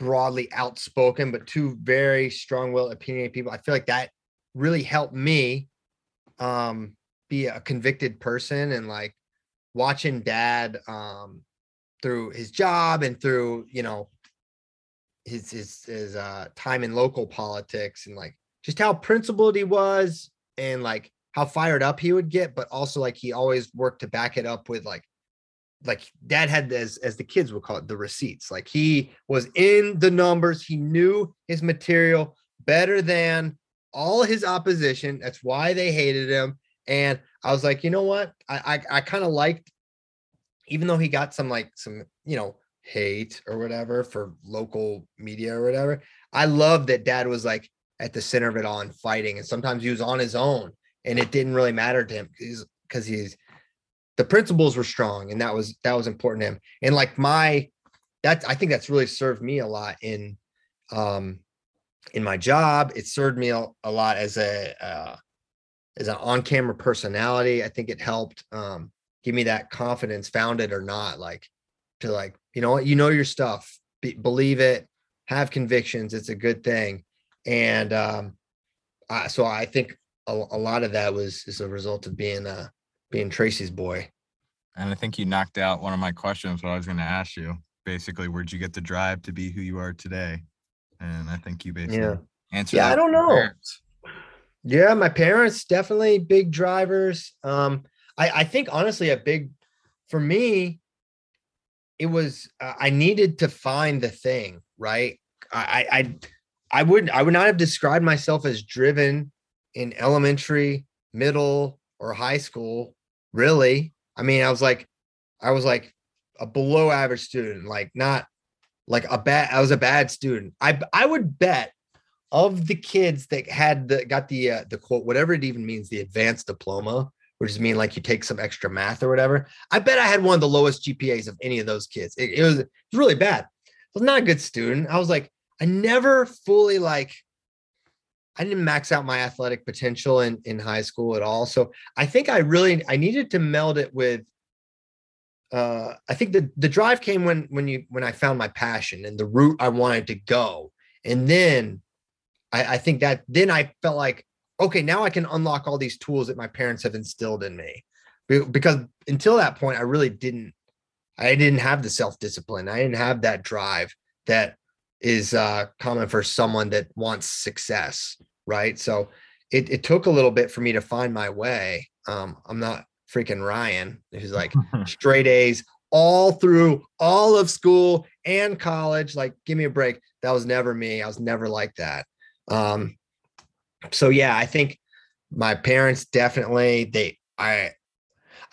broadly outspoken, but two very strong-willed, opinionated people. I feel like that really helped me. Um, be a convicted person and like watching dad um, through his job and through, you know, his, his, his uh, time in local politics, and like just how principled he was and like how fired up he would get, but also like he always worked to back it up with like, like dad had, as, as the kids would call it, the receipts. Like he was in the numbers. He knew his material better than all his opposition. That's why they hated him. And I was like, you know what? I I, I kind of liked, even though he got some like some, you know, hate or whatever for local media or whatever. I loved that dad was like at the center of it all and fighting. And sometimes he was on his own and it didn't really matter to him because he's, the principles were strong, and that was, that was important to him. And like my, that, I think that's really served me a lot in, um, in my job. It served me a, a lot as a, uh, as an on-camera personality. I think it helped, um, give me that confidence, founded or not, like to like, you know what, you know your stuff, be, believe it, have convictions. It's a good thing. And, um, I, so I think a, a lot of that was, is a result of being, uh, being Tracy's boy. And I think you knocked out one of my questions, what I was going to ask you. Basically, where'd you get the drive to be who you are today? And I think you basically yeah. answered yeah, that. Yeah, I don't know. Parents. Yeah, my parents, definitely big drivers. Um, I, I think, honestly, a big, for me, it was, uh, I needed to find the thing, right? I, I, I would, I would not have described myself as driven in elementary, middle, or high school. Really, I mean, I was like, I was like a below average student, like not like a bad, I was a bad student. I I would bet of the kids that had the, got the, uh, the quote, whatever it even means, the advanced diploma, which is mean like you take some extra math or whatever. I bet I had one of the lowest G P As of any of those kids. It, it was, it was really bad. I was not a good student. I was like, I never fully like, I didn't max out my athletic potential in, in high school at all. So I think I really, I needed to meld it with, uh, I think the, the drive came when, when you, when I found my passion and the route I wanted to go. And then I, I think that then I felt like, okay, now I can unlock all these tools that my parents have instilled in me, because until that point, I really didn't, I didn't have the self-discipline. I didn't have that drive that is uh, common for someone that wants success, right? So it, it took a little bit for me to find my way. Um, I'm not freaking Ryan, who's like straight A's all through all of school and college. Like, give me a break. That was never me. I was never like that. Um, so yeah, I think my parents definitely, they, I,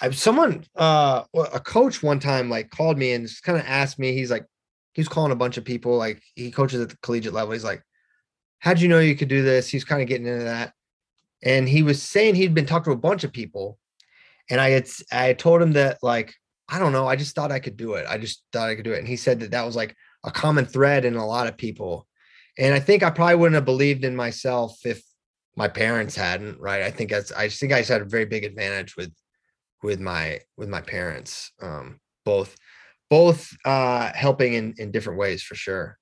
I, someone, uh, a coach one time like called me and just kind of asked me, he's like, he's calling a bunch of people, like he coaches at the collegiate level. He's like, how'd you know you could do this? He's kind of getting into that. And he was saying he'd been talking to a bunch of people. And I had, I had told him that, like, I don't know, I just thought I could do it. I just thought I could do it. And he said that that was like a common thread in a lot of people. And I think I probably wouldn't have believed in myself if my parents hadn't, right? I think that's, I just think I just had a very big advantage with, with my, with my parents, um, both, Both uh, helping in, in different ways, for sure.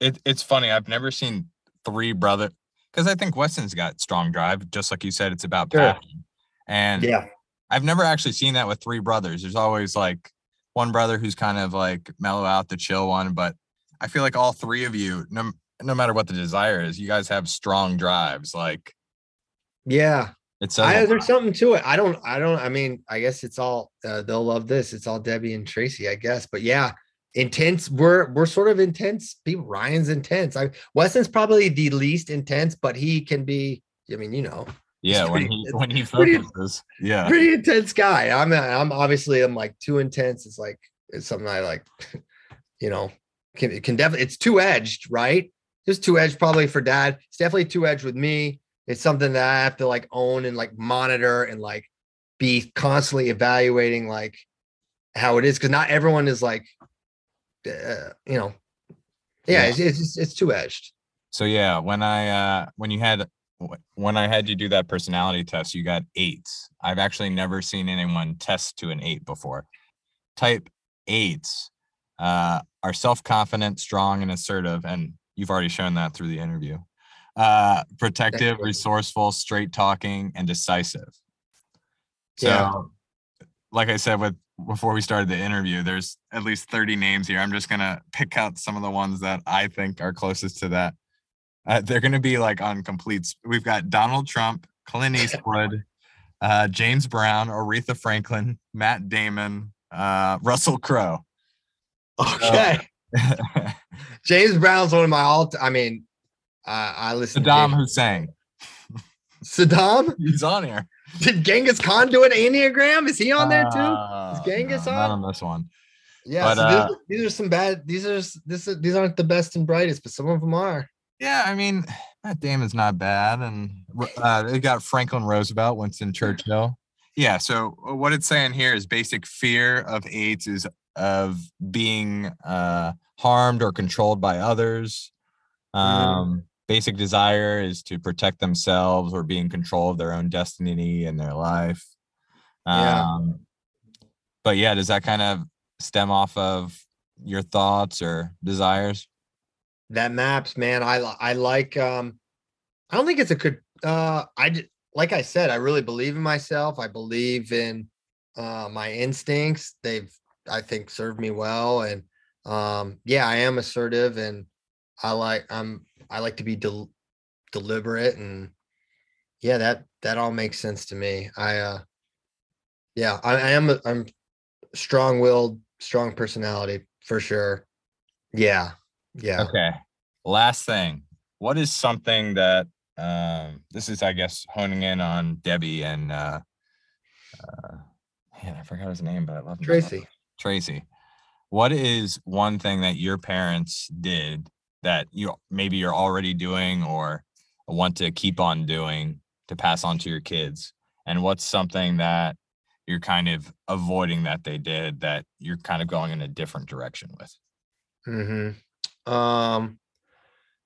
It, it's funny. I've never seen three brother, because I think Weston's got strong drive. Just like you said, it's about sure. passion. And yeah, I've never actually seen that with three brothers. There's always like one brother who's kind of like mellow out, the chill one. But I feel like all three of you, no, no matter what the desire is, you guys have strong drives. Like, yeah. It's I, there's something to it. I don't, I don't, I mean, I guess it's all, uh, they'll love this. It's all Debbie and Tracy, I guess. But yeah, intense. We're, we're sort of intense people. Ryan's intense. I, Weston's probably the least intense, but he can be, I mean, you know. Yeah. When he, when he focuses. Pretty, yeah. Pretty intense guy. I'm, I'm obviously, I'm like too intense. It's like, it's something I like, you know, can, it can definitely, it's two edged, right? There's two edged probably for dad. It's definitely two edged with me. It's something that I have to like own and like monitor and like be constantly evaluating like how it is, because not everyone is like, uh, you know, yeah, yeah. It's, it's it's two edged. So yeah, when I uh, when you had when I had you do that personality test, you got eights. I've actually never seen anyone test to an eight before. Type eights uh, are self-confident, strong, and assertive, and you've already shown that through the interview. Uh, protective, resourceful, straight talking, and decisive. So yeah. like I said, with before we started the interview, there's at least thirty names here. I'm just going to pick out some of the ones that I think are closest to that. Uh, they're going to be like on complete. We've got Donald Trump, Clint Eastwood, uh, James Brown, Aretha Franklin, Matt Damon, uh, Russell Crowe. Okay. Uh, James Brown's one of my all. T- I mean, uh, I listen Saddam to Hussein. Saddam? He's on here. Did Genghis Khan do an Enneagram? Is he on there too? Is Genghis uh, no, on? Not on this one. Yeah, but, so uh, these, these are some bad. These are this. These aren't the best and brightest, but some of them are. Yeah, I mean, Matt Damon's not bad, and uh, they got Franklin Roosevelt, Winston Churchill. Yeah, so what it's saying here is basic fear of AIDS is of being uh, harmed or controlled by others. Um, mm-hmm. Basic desire is to protect themselves or be in control of their own destiny in their life. Um, yeah. But yeah, does that kind of stem off of your thoughts or desires? That maps, man. I, I like, um, I don't think it's a good, uh, I, like I said, I really believe in myself. I believe in, uh, my instincts. They've, I think, served me well. And, um, yeah, I am assertive, and I like, I'm, I like to be del- deliberate, and yeah, that, that all makes sense to me. I, uh, yeah, I, I am, a, I'm strong-willed, strong personality for sure. Yeah. Yeah. Okay. Last thing. What is something that, um, this is, I guess, honing in on Debbie and, uh, uh, man, I forgot his name, but I love Tracy. Him. Tracy. What is one thing that your parents did that you maybe you're already doing or want to keep on doing to pass on to your kids? And what's something that you're kind of avoiding that they did that you're kind of going in a different direction with? Mm-hmm. Um,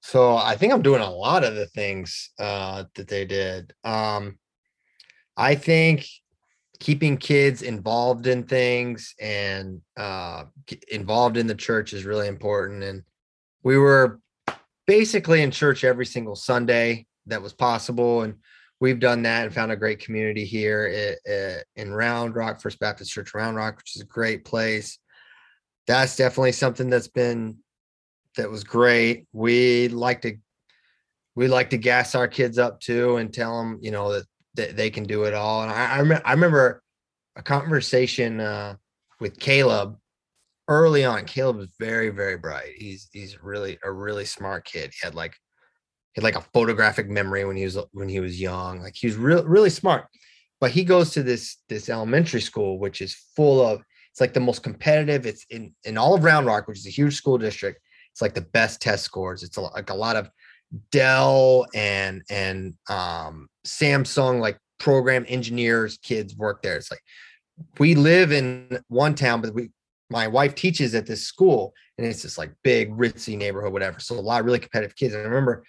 so I think I'm doing a lot of the things, uh, that they did. Um, I think keeping kids involved in things and, uh, involved in the church is really important. And we were basically in church every single Sunday that was possible. And we've done that and found a great community here at, at, in Round Rock, First Baptist Church, Round Rock, which is a great place. That's definitely something that's been, that was great. We like to, we like to gas our kids up too and tell them, you know, that, that they can do it all. And I I, rem- I remember a conversation uh, with Caleb early on. Caleb was very, very bright. He's, he's really a really smart kid. He had like, he had like a photographic memory when he was, when he was young, like he was really, really smart, but he goes to this, this elementary school, which is full of, it's like the most competitive. It's in, in all of Round Rock, which is a huge school district. It's like the best test scores. It's a, like a lot of Dell and and um, Samsung like program engineers kids work there. It's like we live in one town, but we my wife teaches at this school, and it's just like big ritzy neighborhood, whatever. So a lot of really competitive kids. And I remember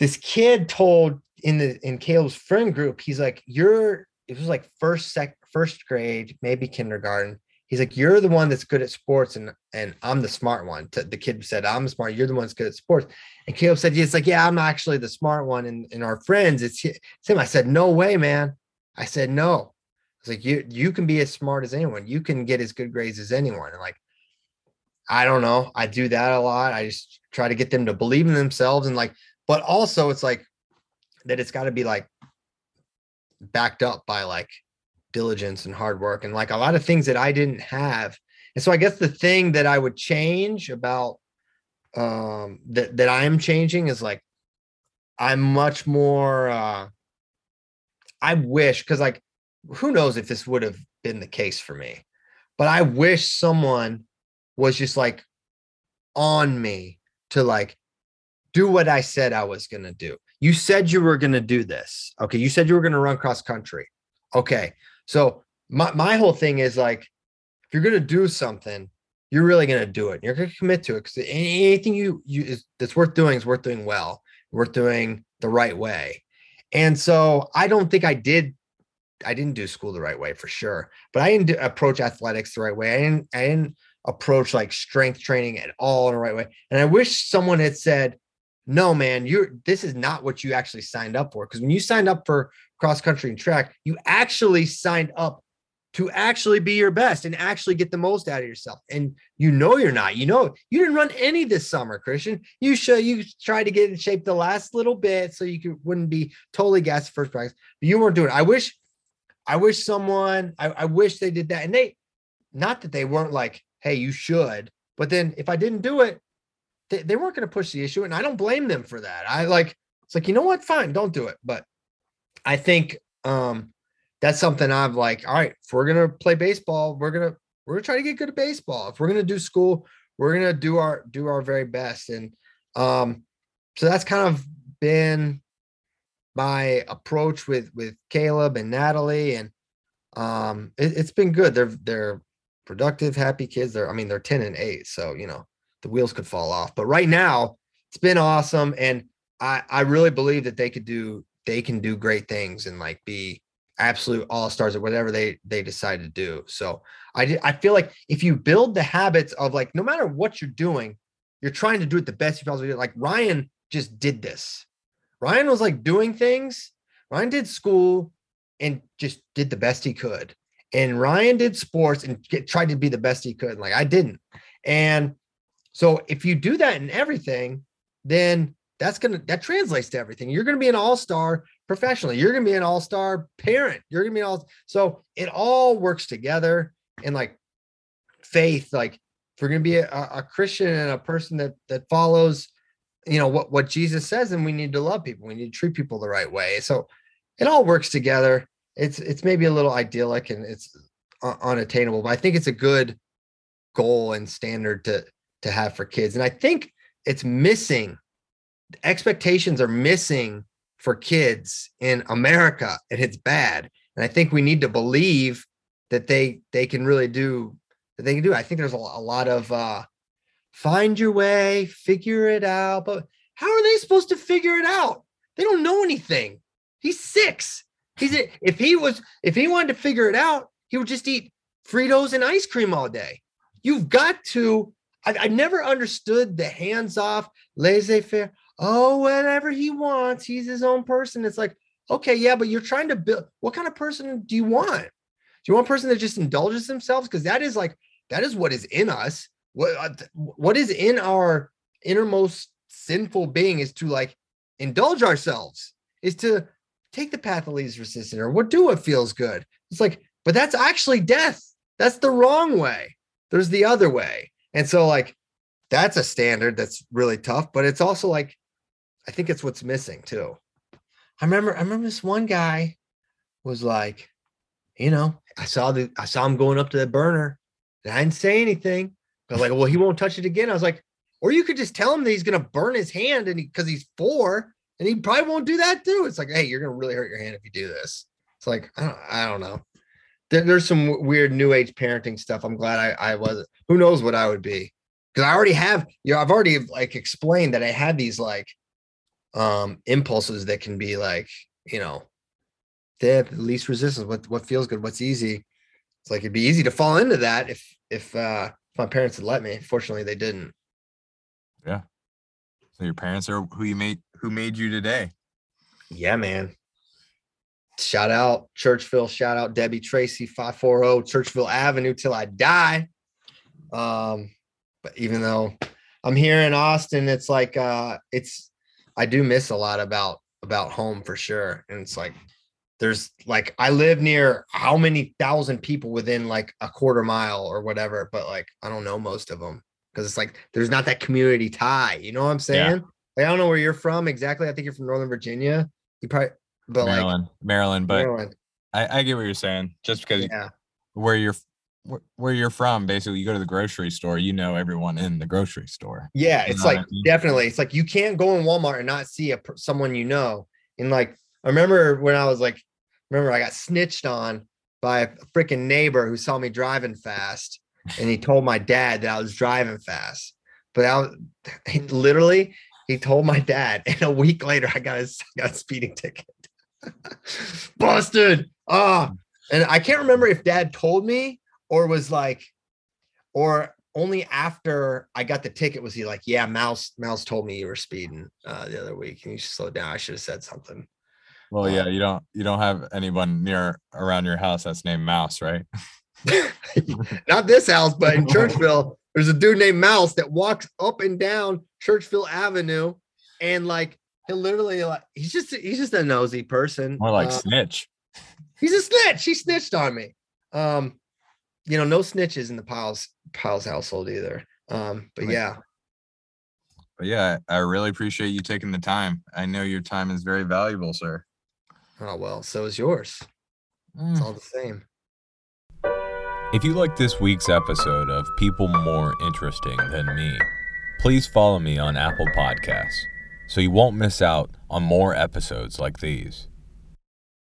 this kid told in the in Caleb's friend group, he's like, "You're." It was like first sec first grade, maybe kindergarten. He's like, "You're the one that's good at sports, and and I'm the smart one." The kid said, "I'm smart. You're the one that's good at sports." And Caleb said, "Yeah, it's like, yeah, I'm actually the smart one." And in our friends, it's him. I said, "No way, man." I said, "No." I was like, "You you can be as smart as anyone. You can get as good grades as anyone." And like, I don't know. I do that a lot. I just try to get them to believe in themselves, and like, but also it's like that. It's got to be like backed up by like diligence and hard work and like a lot of things that I didn't have. And so I guess the thing that I would change about um that that I'm changing is like I'm much more uh I wish, because like who knows if this would have been the case for me, but I wish someone was just like on me to like do what I said I was gonna do. You said you were gonna do this. Okay, you said you were gonna run cross country. Okay. So my, my whole thing is like, if you're going to do something, you're really going to do it. You're going to commit to it, because anything you, you is, that's worth doing is worth doing well, worth doing the right way. And so I don't think I did. I didn't do school the right way for sure, but I didn't do, approach athletics the right way. I didn't, I didn't approach like strength training at all in the right way. And I wish someone had said, "No, man, you're, this is not what you actually signed up for." Because when you signed up for cross country and track, you actually signed up to actually be your best and actually get the most out of yourself. And you know, you're not, you know, you didn't run any this summer, Christian. You should, you tried to get in shape the last little bit so you could, wouldn't be totally gassed at first practice, but you weren't doing it. I wish, I wish someone, I, I wish they did that. And they, not that they weren't like, hey, you should, but then if I didn't do it, they, they weren't going to push the issue. And I don't blame them for that. I like, it's like, you know what? Fine. Don't do it. But I think, um, that's something I've like, all right, if we're going to play baseball, we're going to, we're going to try to get good at baseball. If we're going to do school, we're going to do our, do our very best. And um, so that's kind of been my approach with, with Caleb and Natalie. And um, it, it's been good. They're, they're productive, happy kids. They're, I mean, they're ten and eight. So, you know, the wheels could fall off, but right now it's been awesome. And I, I really believe that they could do, they can do great things and like be absolute all-stars or whatever they they decide to do. So I did, I feel like if you build the habits of like, no matter what you're doing, you're trying to do it the best you possibly do. Like Ryan just did this. Ryan was like doing things. Ryan did school and just did the best he could. And Ryan did sports and get, tried to be the best he could. Like I didn't. And so if you do that in everything, then that's going to, that translates to everything. You're going to be an all-star professionally. You're going to be an all-star parent. You're going to be all. So it all works together. And like faith, like if we're going to be a, a Christian and a person that, that follows, you know, what, what Jesus says, and we need to love people. We need to treat people the right way. So it all works together. It's, it's maybe a little idyllic and it's unattainable, but I think it's a good goal and standard to, to have for kids. And I think it's missing. Expectations are missing for kids in America, and it's bad. And I think we need to believe that they they can really do that they can do. I think there's a, a lot of uh, find your way, figure it out. But how are they supposed to figure it out? They don't know anything. He's six. He's if he was if he wanted to figure it out, he would just eat Fritos and ice cream all day. You've got to. I, I never understood the hands off, laissez faire. Oh, whatever he wants, he's his own person. It's like, okay, yeah, but you're trying to build, what kind of person do you want? Do you want a person that just indulges themselves? Because that is like, that is what is in us. What, what is in our innermost sinful being is to like indulge ourselves, is to take the path of least resistance or what do what feels good. It's like, but that's actually death. That's the wrong way. There's the other way. And so like, that's a standard that's really tough, but it's also like, I think it's what's missing too. I remember, I remember this one guy was like, you know, I saw the, I saw him going up to the burner and I didn't say anything. I was like, well, he won't touch it again. I was like, or you could just tell him that he's going to burn his hand and he, cause he's four and he probably won't do that too. It's like, hey, you're going to really hurt your hand if you do this. It's like, I don't, I don't know. There, there's some weird new age parenting stuff. I'm glad I, I wasn't, who knows what I would be. Cause I already have, you know, I've already like explained that I had these like, um impulses that can be like, you know, the least resistance, what what feels good, what's easy. It's like it'd be easy to fall into that if if uh if my parents had let me. Fortunately they didn't. Yeah, so your parents are who you made who made you today. Yeah, man. Shout out Churchville, shout out Debbie, Tracy, five forty Churchville Avenue till I die. Um but even though I'm here in Austin, it's like uh it's I do miss a lot about, about home for sure. And it's like, there's like, I live near how many thousand people within like a quarter mile or whatever, but like, I don't know most of them. Cause it's like, there's not that community tie, you know what I'm saying? Yeah. Like, I don't know where you're from exactly. I think you're from Northern Virginia. You probably, but Maryland, like Maryland, but Maryland. I, I get what you're saying. Just because yeah. where you're, where, where you're from, basically you go to the grocery store, you know everyone in the grocery store. Yeah, it's like, I mean? Definitely, it's like you can't go in Walmart and not see a someone you know. And like I remember when I was like remember I got snitched on by a freaking neighbor who saw me driving fast, and he told my dad that I was driving fast, but I was, he literally he told my dad, and a week later I got a, I got a speeding ticket. Busted. Ah oh. And I can't remember if dad told me or was like, or only after I got the ticket was he like, yeah, Mouse, Mouse told me you were speeding uh, the other week and you slowed down. I should have said something. Well, yeah, you don't you don't have anyone near around your house that's named Mouse, right? Not this house, but in Churchville, there's a dude named Mouse that walks up and down Churchville Avenue, and like he literally like he's just he's just a nosy person. More like uh, snitch. He's a snitch. He snitched on me. Um, you know, no snitches in the Pyles Pyles household either. Um, but yeah. But yeah, I really appreciate you taking the time. I know your time is very valuable, sir. Oh, well, so is yours. Mm. It's all the same. If you liked this week's episode of People More Interesting Than Me, please follow me on Apple Podcasts so you won't miss out on more episodes like these.